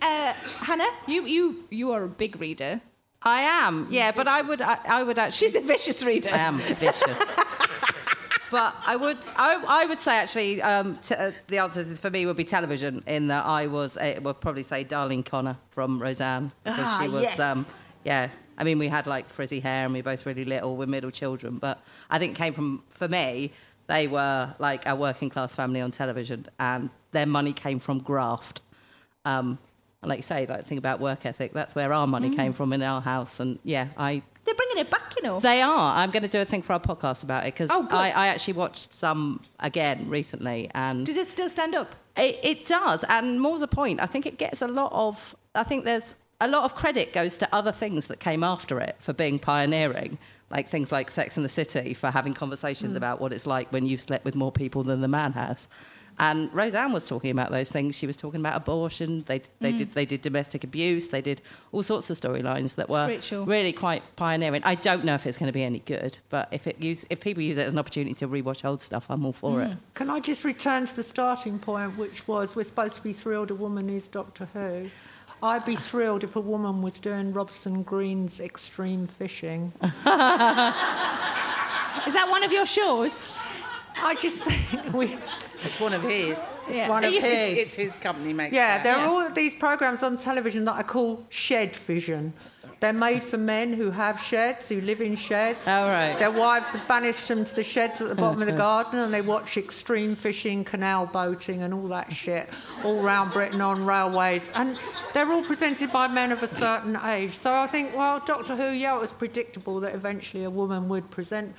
Hannah, you are a big reader. I am, yeah, but I would actually... She's a vicious reader. I am vicious. But I would say actually, the answer for me would be television. In that I would probably say Darlene Connor from Roseanne, because she was, yes. I mean, we had like frizzy hair and we were both really little. We're middle children, but I think it came from, for me, they were like a working class family on television, and their money came from graft. And like you say, like think about work ethic. That's where our money came from in our house, and They're bringing it back, you know. They are. I'm going to do a thing for our podcast about it, because I actually watched some again recently. And does it still stand up? It does, and more to the point, I think it gets a lot of... I think there's a lot of credit goes to other things that came after it for being pioneering, like things like Sex and the City, for having conversations about what it's like when you've slept with more people than the man has. And Roseanne was talking about those things. She was talking about abortion. They did domestic abuse. They did all sorts of storylines that were really quite pioneering. I don't know if it's going to be any good, but if people use it as an opportunity to rewatch old stuff, I'm all for it. Can I just return to the starting point, which was we're supposed to be thrilled a woman is Doctor Who. I'd be thrilled if a woman was doing Robson Green's Extreme Fishing. Is that one of your shows? I just think it's one of his. It's his company makes that. There are all these programmes on television that I call shed vision. They're made for men who have sheds, who live in sheds. Oh, right. Their wives have banished them to the sheds at the bottom of the garden, and they watch extreme fishing, canal boating and all that shit all round Britain on railways. And they're all presented by men of a certain age. So I think, well, Doctor Who, it was predictable that eventually a woman would present,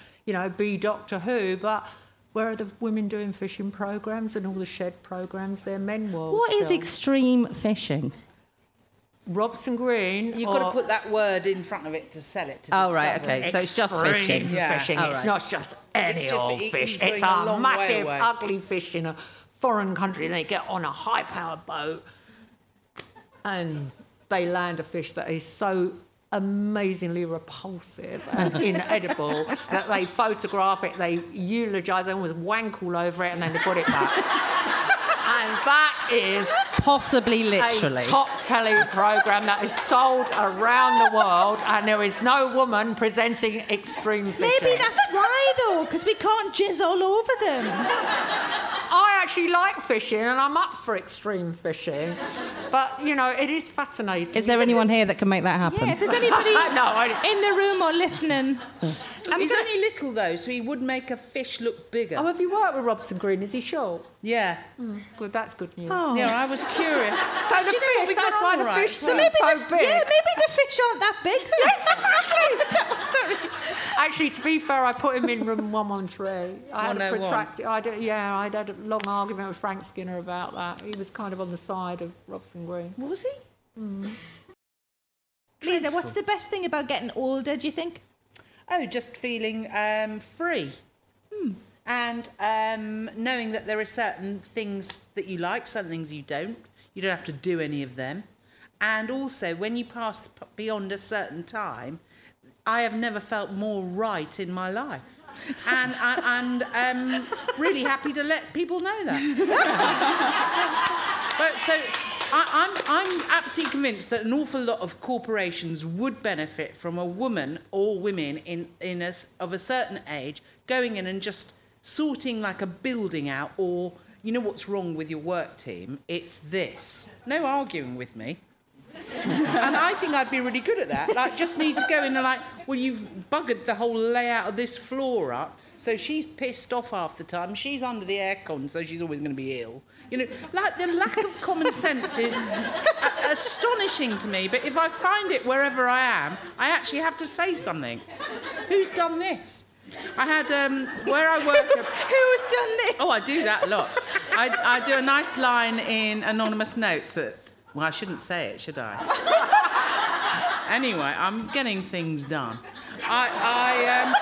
be Doctor Who, but... Where are the women doing fishing programmes and all the shed programmes? They're men world. What is extreme fishing? Robson Green. You've got to put that word in front of it to sell it. Oh, right, OK. Extreme, so it's just fishing. Fishing. Yeah. It's not just any old fish. It's a massive, ugly fish in a foreign country. They get on a high-powered boat and they land a fish that is so... amazingly repulsive and inedible that they photograph it, they eulogise, they almost wank all over it, and then they put it back. And that is possibly literally a top telly programme that is sold around the world, and there is no woman presenting extreme fishing. Maybe that's why, though, because we can't jizz all over them. I actually like fishing and I'm up for extreme fishing. But, you know, it is fascinating. Is there anyone here that can make that happen? Yeah, if there's anybody in the room or listening. He's only little, though, so he would make a fish look bigger. Oh, have you worked with Robson Green? Is he short? Yeah. Well, that's good news. Oh. Yeah, I was curious. So the fish, that's why the fish are so big. Yeah, maybe the fish aren't that big. Yes, exactly. Sorry. Actually, to be fair, I put him in room 113. I had a long argument with Frank Skinner about that. He was kind of on the side of Robson Green. Was he? Mm. Lisa, what's the best thing about getting older, do you think? Oh, just feeling free. Hmm. And knowing that there are certain things that you like, certain things you don't. You don't have to do any of them. And also, when you pass beyond a certain time, I have never felt more right in my life. And I'm really happy to let people know that. But so I'm absolutely convinced that an awful lot of corporations would benefit from a woman or women of a certain age going in and just sorting like a building out, or you know what's wrong with your work team? It's this. No arguing with me. And I think I'd be really good at that. Like, just need to go in and like, well, you've buggered the whole layout of this floor up, so she's pissed off half the time. She's under the aircon, so she's always going to be ill. You know, like the lack of common sense is astonishing to me. But if I find it wherever I am, I actually have to say something. Who's done this? I had where I work. Who's done this? Oh, I do that a lot. I do a nice line in anonymous notes that. Well, I shouldn't say it, should I? Anyway, I'm getting things done. Yeah,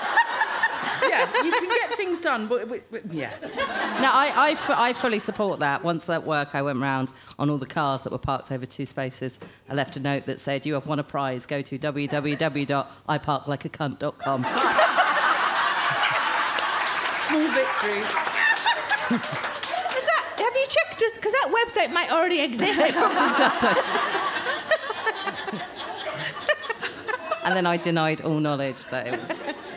you can get things done, but yeah. No, I fully support that. Once at work, I went round on all the cars that were parked over two spaces. I left a note that said, "You have won a prize. Go to www.iparklikeacunt.com." Small victories. Check, just because that website might already exist. It probably does, actually. And then I denied all knowledge that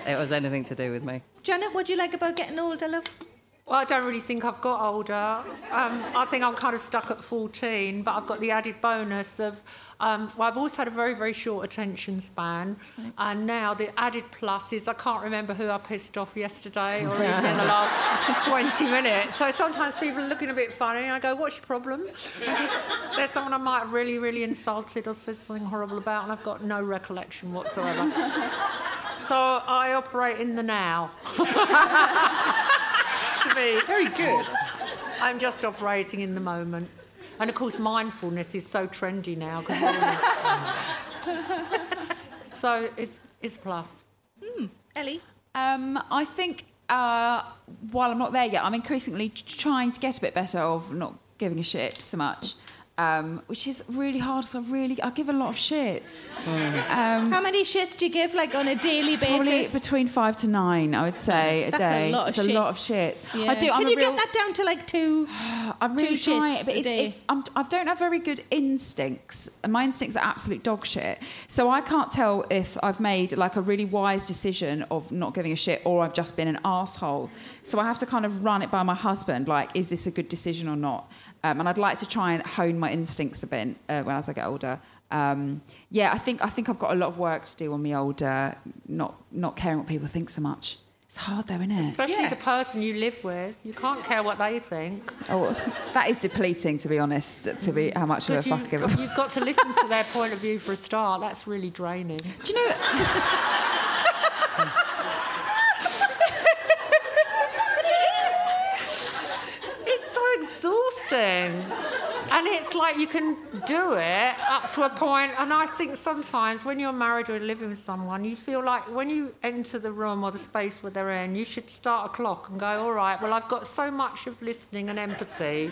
it was anything to do with me. Janet, what do you like about getting older, love? Well, I don't really think I've got older. I think I'm kind of stuck at 14, but I've got the added bonus of... I've also had a very, very short attention span, and now the added plus is I can't remember who I pissed off yesterday or even in the last 20 minutes. So sometimes people are looking a bit funny, and I go, what's your problem? There's someone I might have really, really insulted or said something horrible about, and I've got no recollection whatsoever. So I operate in the now. To be very good. I'm just operating in the moment. And, of course, mindfulness is so trendy now. So it's a plus. Mm. Ellie? I think while I'm not there yet, I'm increasingly trying to get a bit better of not giving a shit so much, which is really hard. So I give a lot of shits. How many shits do you give, like, on a daily basis? Probably between 5 to 9, I would say, a day. That's a lot of shits. Yeah. Can you get that down to, like, 2? I'm really trying, but I don't have very good instincts. My instincts are absolute dog shit. So I can't tell if I've made, like, a really wise decision of not giving a shit or I've just been an arsehole. So I have to kind of run it by my husband, like, is this a good decision or not? And I'd like to try and hone my instincts a bit as I get older. I think I've got a lot of work to do on me older, not caring what people think so much. It's hard though, isn't it? Especially the person you live with. You can't care what they think. Oh, that is depleting, to be honest, how much of a fuck I give up. You've got to listen to their point of view for a start. That's really draining. Do you know... Exhausting, and it's like you can do it up to a point. And I think sometimes when you're married or living with someone, you feel like when you enter the room or the space where they're in, you should start a clock and go, all right, well, I've got so much of listening and empathy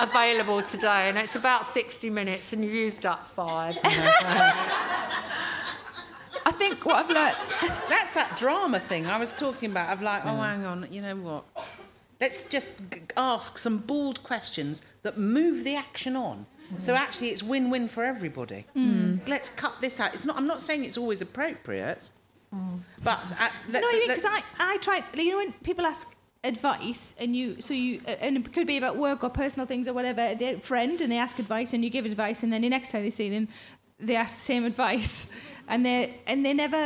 available today, and it's about 60 minutes and you've used up 5. I think what I've learnt, that's that drama thing I was talking about. I've like, oh, hang on, you know what? Let's just ask some bold questions that move the action on. Mm. So actually it's win-win for everybody. Mm. Let's cut this out. It's not. I'm not saying it's always appropriate, but... You know what I mean? Because I try... You know when people ask advice, and and it could be about work or personal things or whatever. They're a friend and they ask advice, and you give advice, and then the next time they see them, they ask the same advice, and they never.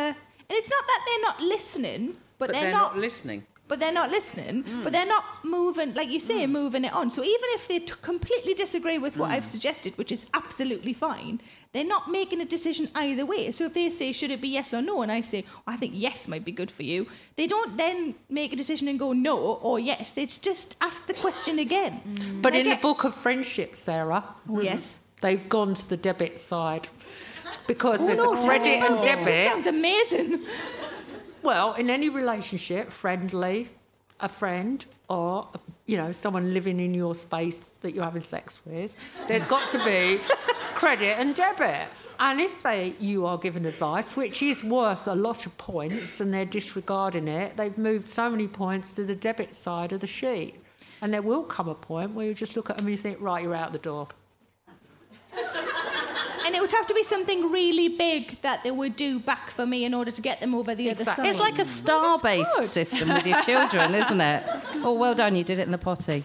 And it's not that they're not listening, but they're not listening. But they're not listening. Mm. But they're not moving, like you say, moving it on. So even if they completely disagree with what I've suggested, which is absolutely fine, they're not making a decision either way. So if they say, should it be yes or no, and I say, oh, I think yes might be good for you, they don't then make a decision and go no or yes. They just ask the question again. Mm. But in the book of friendship, Sarah, yes, they've gone to the debit side because there's a credit and debit. This sounds amazing. Well, in any relationship, friendly, a friend, or someone living in your space that you're having sex with, there's got to be credit and debit. And if you are given advice, which is worth a lot of points, and they're disregarding it, they've moved so many points to the debit side of the sheet. And there will come a point where you just look at them and you think, right, you're out the door. And it would have to be something really big that they would do back for me in order to get them over the other side. It's like a star-based system with your children, isn't it? Oh, well done, you did it in the potty.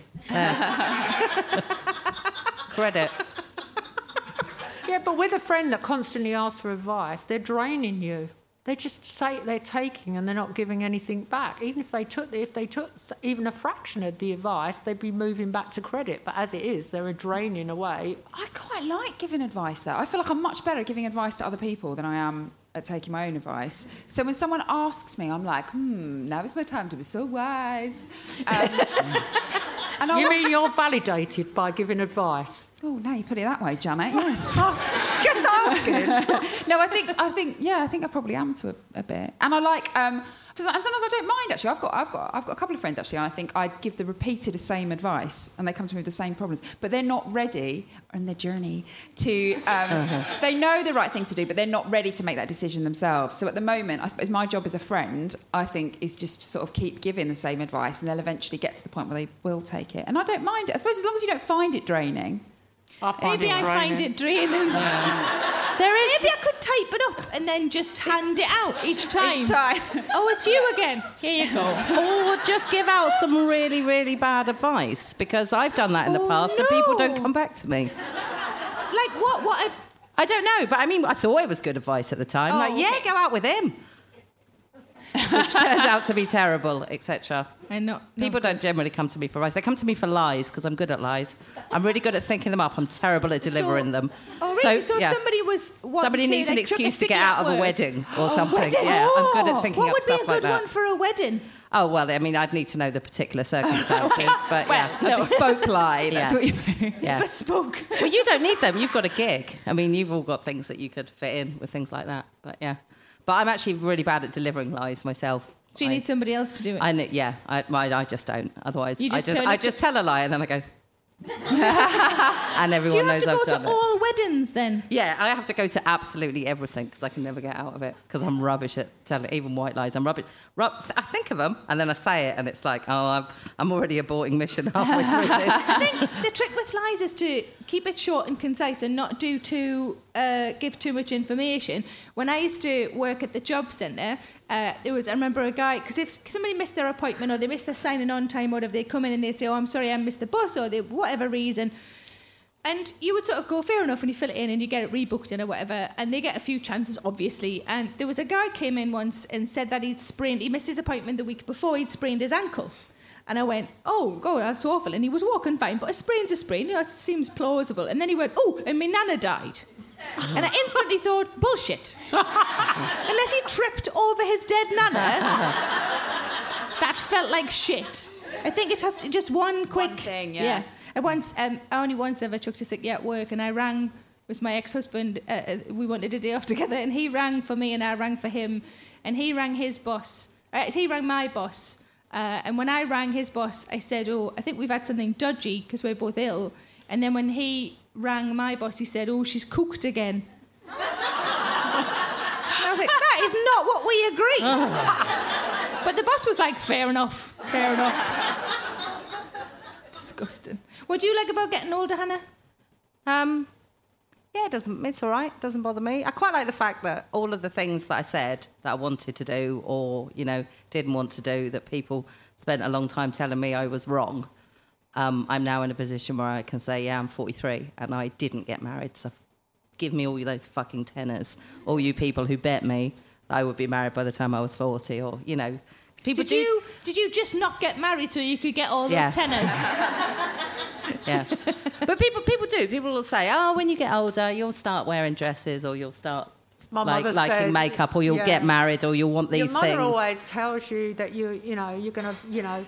Credit. Yeah, but with a friend that constantly asks for advice, they're draining you. They just say they're taking and they're not giving anything back. Even if they took even a fraction of the advice, they'd be moving back to credit. But as it is, they're draining away. I quite like giving advice, though. I feel like I'm much better at giving advice to other people than I am at taking my own advice. So when someone asks me, I'm like, now is my time to be so wise. You mean you're validated by giving advice? Oh, now you put it that way, Janet, yes. Just asking. No, I think I probably am to a bit. And I like... and sometimes I don't mind, actually. I've got a couple of friends, actually, and I think I give the repeated same advice, and they come to me with the same problems. But they're not ready, on their journey, to... They know the right thing to do, but they're not ready to make that decision themselves. So at the moment, I suppose my job as a friend, I think, is just to sort of keep giving the same advice, and they'll eventually get to the point where they will take it. And I don't mind it. I suppose as long as you don't find it draining... Maybe I find it draining. Yeah. Maybe I could type it up and then just hand it out each time. Oh, it's you again. Here you go. Or just give out some really, really bad advice, because I've done that in the past and people don't come back to me. Like what? I don't know, but I mean, I thought it was good advice at the time. Go out with him. Which turned out to be terrible, etc. People don't generally come to me for advice. They come to me for lies, because I'm good at lies. I'm really good at thinking them up. I'm terrible at delivering them. Oh, really? So if somebody was... Somebody needs an excuse to get out of a wedding or something. Wedding. Yeah, I'm good at thinking up stuff like that. What would be a good one for a wedding? Oh, well, I mean, I'd need to know the particular circumstances, but yeah. A bespoke lie, that's what you mean. Yeah. Bespoke. Well, you don't need them. You've got a gig. I mean, you've all got things that you could fit in with things like that, but yeah. But I'm actually really bad at delivering lies myself. So you need somebody else to do it? I just don't. Otherwise, I just tell a lie and then I go... and everyone knows I've done it. Do you have to go to all weddings then? Yeah, I have to go to absolutely everything because I can never get out of it because I'm rubbish at telling, even white lies. I'm rubbish. I think of them and then I say it and it's like, I'm already aborting mission halfway through this. I think the trick with lies is to keep it short and concise and not give too much information. When I used to work at the job centre, I remember a guy, because if somebody missed their appointment or they missed their signing on time or whatever, they come in and they say, I'm sorry, I missed the bus or whatever reason. And you would sort of go, fair enough, and you fill it in and you get it rebooked in or whatever, and they get a few chances, obviously. And there was a guy came in once and said that he missed his appointment the week before, he'd sprained his ankle. And I went, oh, God, that's awful. And he was walking fine, but a sprain's a sprain, it seems plausible. And then he went, and my nana died. And I instantly thought, bullshit. Unless he tripped over his dead nana, that felt like shit. I think it has to, just one quick... One thing, yeah. Yeah. I only once ever chucked a sickie at work, and I rang, it was my ex-husband, we wanted a day off together, and he rang for me and I rang for him, and he rang his boss, he rang my boss, and when I rang his boss, I said, I think we've had something dodgy, because we're both ill, and then when he rang my boss, he said, she's cooked again. And I was like, that is not what we agreed. But the boss was like, fair enough. Disgusting. What do you like about getting older, Hannah? Yeah, it's all right. It doesn't bother me. I quite like the fact that all of the things that I said that I wanted to do or, you know, didn't want to do, that people spent a long time telling me I was wrong. I'm now in a position where I can say, yeah, I'm 43 and I didn't get married. So give me all those fucking tenors. All you people who bet me that I would be married by the time I was 40 or, you know. People did you just not get married so you could get all those tenors? Yeah. But people do. People will say, oh, when you get older, you'll start wearing dresses or you'll start liking makeup or you'll get married or you'll want these things. Your mother always tells you that, you're going to,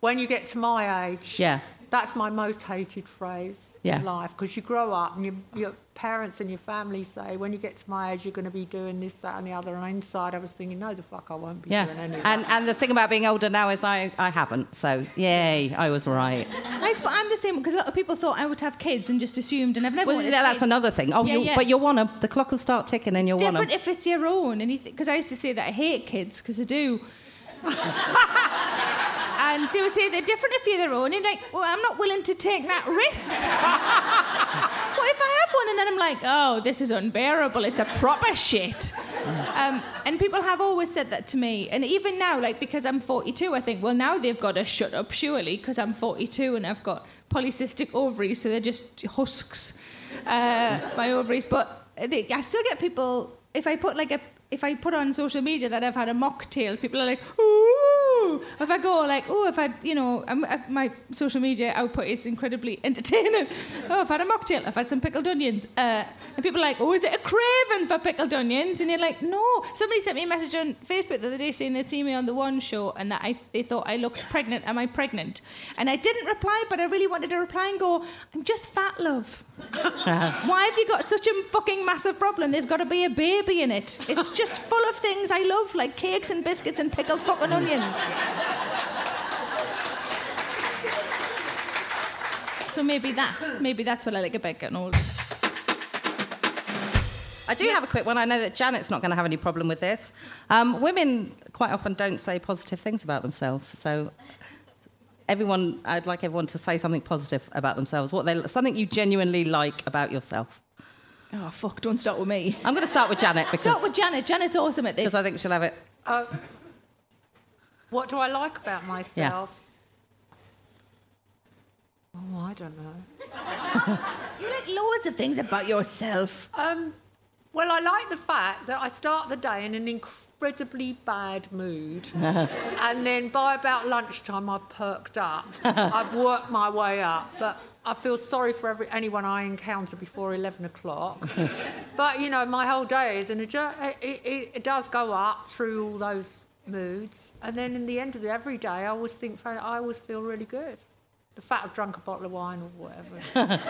when you get to my age. Yeah. That's my most hated phrase in life, because you grow up and your parents and your family say, when you get to my age, you're going to be doing this, that and the other. And inside I was thinking, no, the fuck, I won't be doing any of that. And the thing about being older now is I haven't. So, yay, I was right. I'm the same, because a lot of people thought I would have kids and just assumed, and I've never wanted kids. That's another thing. Oh, yeah, but you'll want them. The clock will start ticking and you'll want them. It's different if it's your own. Because I used to say that I hate kids, because I do. And they would say they're different if you're their own. And you're like, well, I'm not willing to take that risk. What if I have one? And then I'm like, oh, this is unbearable. It's a proper shit. And people have always said that to me. And even now, like, because I'm 42, I think, well, now they've got to shut up, surely, because I'm 42 and I've got polycystic ovaries, so they're just husks, my ovaries. But I still get people, if I put on social media that I've had a mocktail, people are like, ooh. If I go like, oh, if I, my social media output is incredibly entertaining. Oh, I've had a mocktail. I've had some pickled onions. And people are like, oh, is it a craving for pickled onions? And you're like, no. Somebody sent me a message on Facebook the other day saying they'd seen me on The One Show and that they thought I looked pregnant. Am I pregnant? And I didn't reply, but I really wanted to reply and go, I'm just fat, love. Why have you got such a fucking massive problem? There's got to be a baby in it. It's just full of things I love, like cakes and biscuits and pickled fucking onions. So maybe that's what I like about getting older. I do have a quick one. I know that Janet's not going to have any problem with this. Women quite often don't say positive things about themselves, so... I'd like everyone to say something positive about themselves. Something you genuinely like about yourself. Oh, fuck, don't start with me. I'm going to start with Janet. Start with Janet. Janet's awesome at this. Because I think she'll have it. What do I like about myself? Yeah. Oh, I don't know. You like loads of things about yourself. Well, I like the fact that I start the day in an incredibly bad mood, and then by about lunchtime I've perked up. I've worked my way up, but I feel sorry for anyone I encounter before 11 o'clock. But my whole day is it does go up through all those moods, and then in the end of every day I always feel really good. The fact I've drunk a bottle of wine or whatever.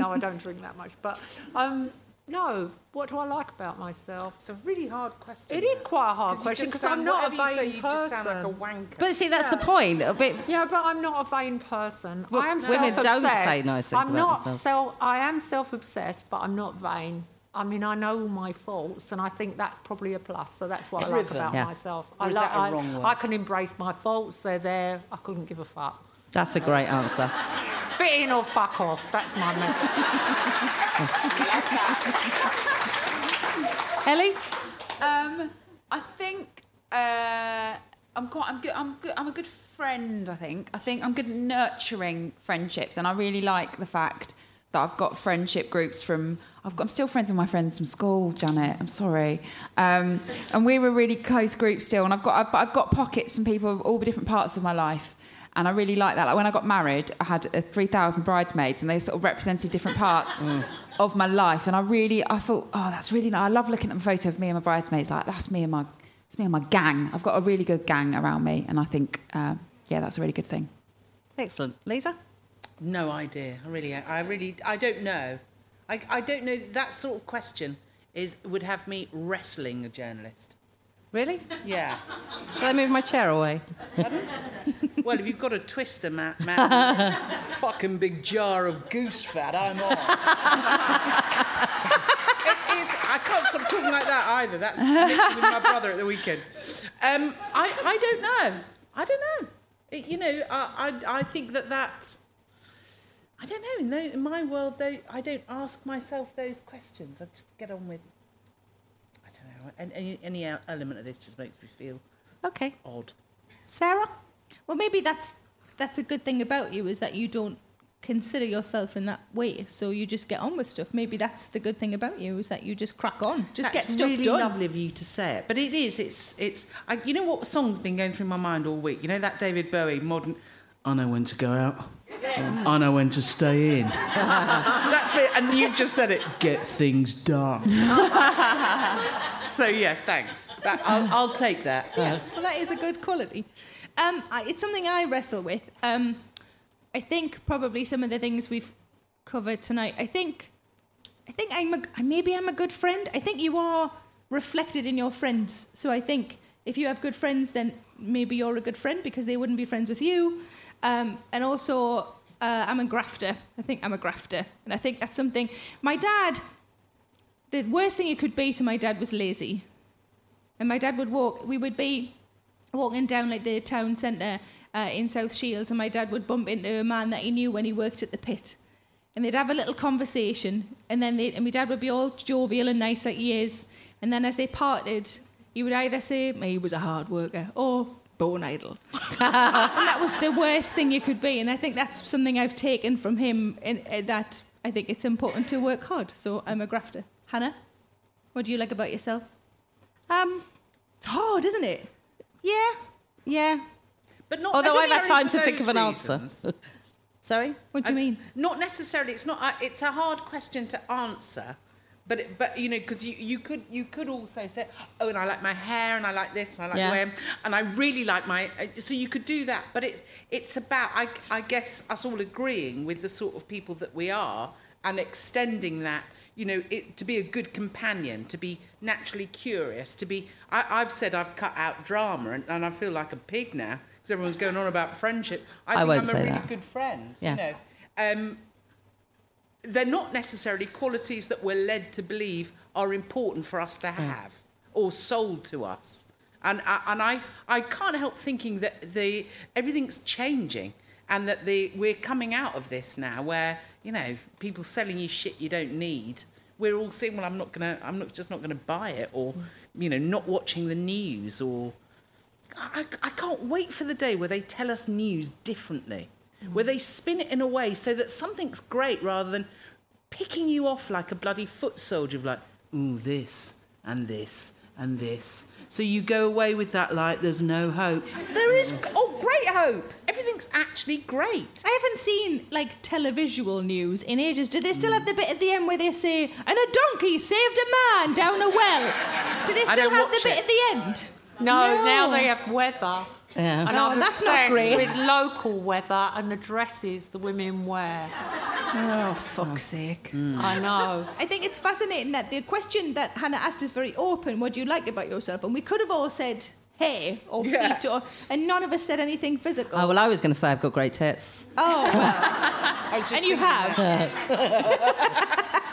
No, I don't drink that much, but no, what do I like about myself? It's a really hard question. It is quite a hard question, because I'm not a vain person. You just sound like a wanker. But see, that's the point. Yeah, but I'm not a vain person. Well, I am women don't say nice things about themselves. I am self-obsessed, but I'm not vain. I mean, I know all my faults, and I think that's probably a plus, so that's what I like about myself. Or is that a wrong word? I can embrace my faults. They're there. I couldn't give a fuck. That's a great answer. Fit in or fuck off. That's my message. Ellie, I think I'm a good friend. I think I'm good at nurturing friendships, and I really like the fact that I've got friendship groups from. I'm still friends with my friends from school, Janet. I'm sorry, and we're a really close group still. And I've got pockets from people of all the different parts of my life. And I really like that. Like when I got married, I had 3,000 bridesmaids, and they sort of represented different parts of my life. And I thought, oh, that's really nice. I love looking at a photo of me and my bridesmaids. Like that's me and my gang. I've got a really good gang around me, and I think, that's a really good thing. Excellent, Lisa. No idea. I don't know. I don't know. That sort of question would have me wrestling a journalist. Really? Yeah. Shall I move my chair away? Pardon? Well, if you've got a twister, man, fucking big jar of goose fat, I'm on. I can't stop talking like that either. That's mixed with my brother at the weekend. I don't know. I think that I don't know. In my world, though, I don't ask myself those questions. I just get on with, I don't know. Any element of this just makes me feel okay, odd. Sarah? Well, maybe that's a good thing about you, is that you don't consider yourself in that way, so you just get on with stuff. Maybe that's the good thing about you, is that you just crack on, just get stuff done. It's really lovely of you to say it, but it is. It's you know what song's been going through my mind all week? You know that David Bowie modern. I know when to go out. I know when to stay in. That's me, and you've just said it. Get things done. So yeah, thanks. I'll take that. Yeah, well, that is a good quality. It's something I wrestle with. I think probably some of the things we've covered tonight. I think I'm a good friend. I think you are reflected in your friends. So I think if you have good friends, then maybe you're a good friend, because they wouldn't be friends with you. And also, I'm a grafter. I think I'm a grafter. And I think that's something... My dad... The worst thing you could be to my dad was lazy. And my dad would walk... We would be walking down, like, the town centre in South Shields, and my dad would bump into a man that he knew when he worked at the pit. And they'd have a little conversation. And then my dad would be all jovial and nice like he is. And then as they parted, he would either say, he was a hard worker, or... born idle. And that was the worst thing you could be, and I think that's something I've taken from him, that I think it's important to work hard, so I'm a grafter. Hannah, what do you like about yourself? It's hard, isn't it? Yeah. But not. Although I've had time to think of an answer. Sorry? What do you mean? Not necessarily. It's a hard question to answer, But you know, because you could also say, oh, and I like my hair, and I like this, and I like the way I'm, and I really like my... So you could do that, but it's about, I guess, us all agreeing with the sort of people that we are and extending that, you know, to be a good companion, to be naturally curious, to be... I've said I've cut out drama, and I feel like a pig now, because everyone's going on about friendship. I think I'm a really good friend, you know. They're not necessarily qualities that we're led to believe are important for us to have or sold to us. And I can't help thinking that everything's changing, and that we're coming out of this now where, you know, people selling you shit you don't need. We're all saying, well, I'm just not gonna buy it, or, you know, not watching the news, or I can't wait for the day where they tell us news differently. Where they spin it in a way so that something's great, rather than picking you off like a bloody foot soldier of, like, ooh, this and this and this. So you go away with that, like, there's no hope. There is, great hope. Everything's actually great. I haven't seen, like, televisual news in ages. Do they still have the bit at the end where they say, and a donkey saved a man down a well? Do they still have the bit at the end? No, now they have weather. Yeah. And I'm obsessed not great. With local weather and the dresses the women wear. Oh, fuck's sake. Mm. I know. I think it's fascinating that the question that Hannah asked is very open. What do you like about yourself? And we could have all said hair or feet, and none of us said anything physical. Oh, well, I was going to say I've got great tits. Oh, well. I just and you have.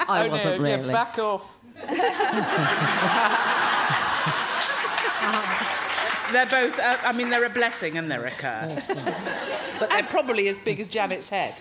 I wasn't really. Yeah, back off. They're both, they're a blessing and they're a curse. But they're probably as big as Janet's head.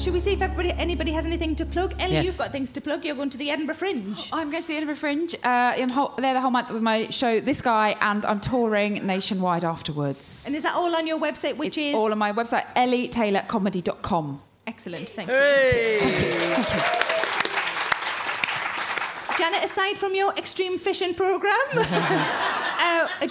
Should we see if anybody has anything to plug? Ellie, yes. You've got things to plug. You're going to the Edinburgh Fringe. I'm going to the Edinburgh Fringe. I'm there the whole month with my show, This Guy, and I'm touring nationwide afterwards. And is that all on your website, It's all on my website, ellietaylorcomedy.com. Excellent, thank you. Janet, aside from your extreme fishing programme, do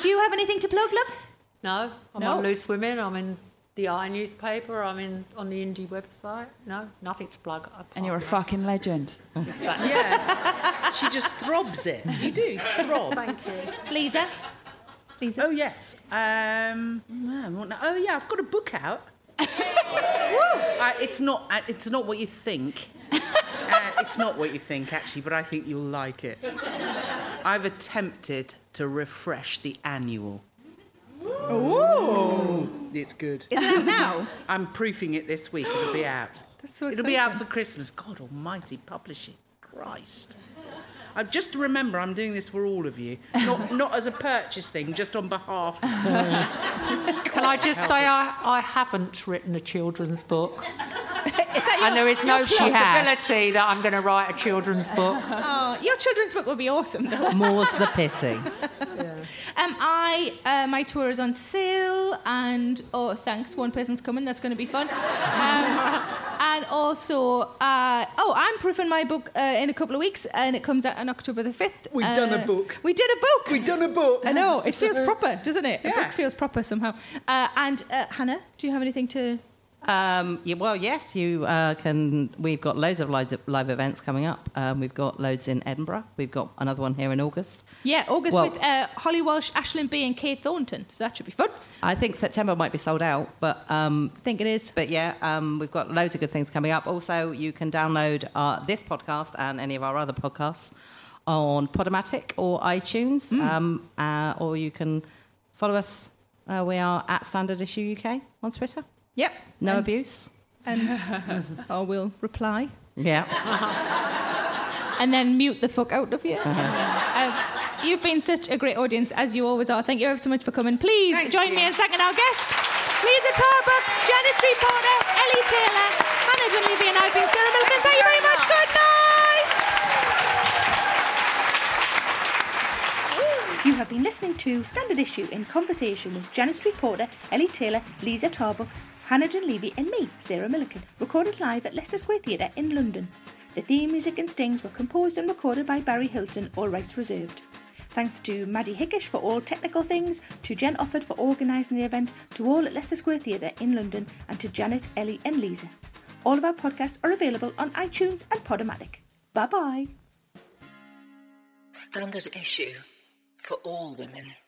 you have anything to plug, love? No. I'm on Loose Women. I'm in the I newspaper. I'm on the indie website. No, nothing to plug. And you're a fucking legend. Exactly. Yeah. She just throbs it. You do. Throb. Thank you. Lisa? Oh, yes. I've got a book out. It's not what you think. It's not what you think, actually, but I think you'll like it. I've attempted to refresh the annual. Oh, it's good. Is it out now? I'm proofing it this week. It'll be out. That's so exciting. It'll be out for Christmas. God almighty, publishing. Christ. I just remember I'm doing this for all of you, not as a purchase thing, just on behalf of Can I just say I haven't written a children's book. And there is no possibility that I'm going to write a children's book. Oh, your children's book would be awesome, though. More's the pity. Yeah. My tour is on sale, and oh, thanks, one person's coming. That's going to be fun. And also, I'm proofing my book in a couple of weeks, and it comes out on October the 5th. We've done a book. We did a book. We've done a book. I know it feels proper, doesn't it? Yeah. A book feels proper somehow. And Hannah, do you have anything to? We've got loads of live events coming up. We've got loads in Edinburgh. We've got another one here in August. Yeah, August with Holly Walsh, Ashlyn B and Kate Thornton. So that should be fun. I think September might be sold out, but... I think it is. But yeah, we've got loads of good things coming up. Also, you can download this podcast and any of our other podcasts on Podomatic or iTunes, or you can follow us. We are at Standard Issue UK on Twitter. Yep. No abuse. And I will reply. Yeah. And then mute the fuck out of you. Uh-huh. You've been such a great audience, as you always are. Thank you ever so much for coming. Please join me in thanking our guests. Lisa Tarbuck, Janet Street Porter, Ellie Taylor, Hannah Dunleavy, and I've been Sarah Millican. Thank you very much. Good night. You have been listening to Standard Issue in conversation with Janet Street Porter, Ellie Taylor, Lisa Tarbuck, Hannah Dunleavy and me, Sarah Millican, recorded live at Leicester Square Theatre in London. The theme music and stings were composed and recorded by Barry Hilton, all rights reserved. Thanks to Maddie Hickish for all technical things, to Jen Offord for organising the event, to all at Leicester Square Theatre in London, and to Janet, Ellie and Lisa. All of our podcasts are available on iTunes and Podomatic. Bye-bye. Standard Issue for all women.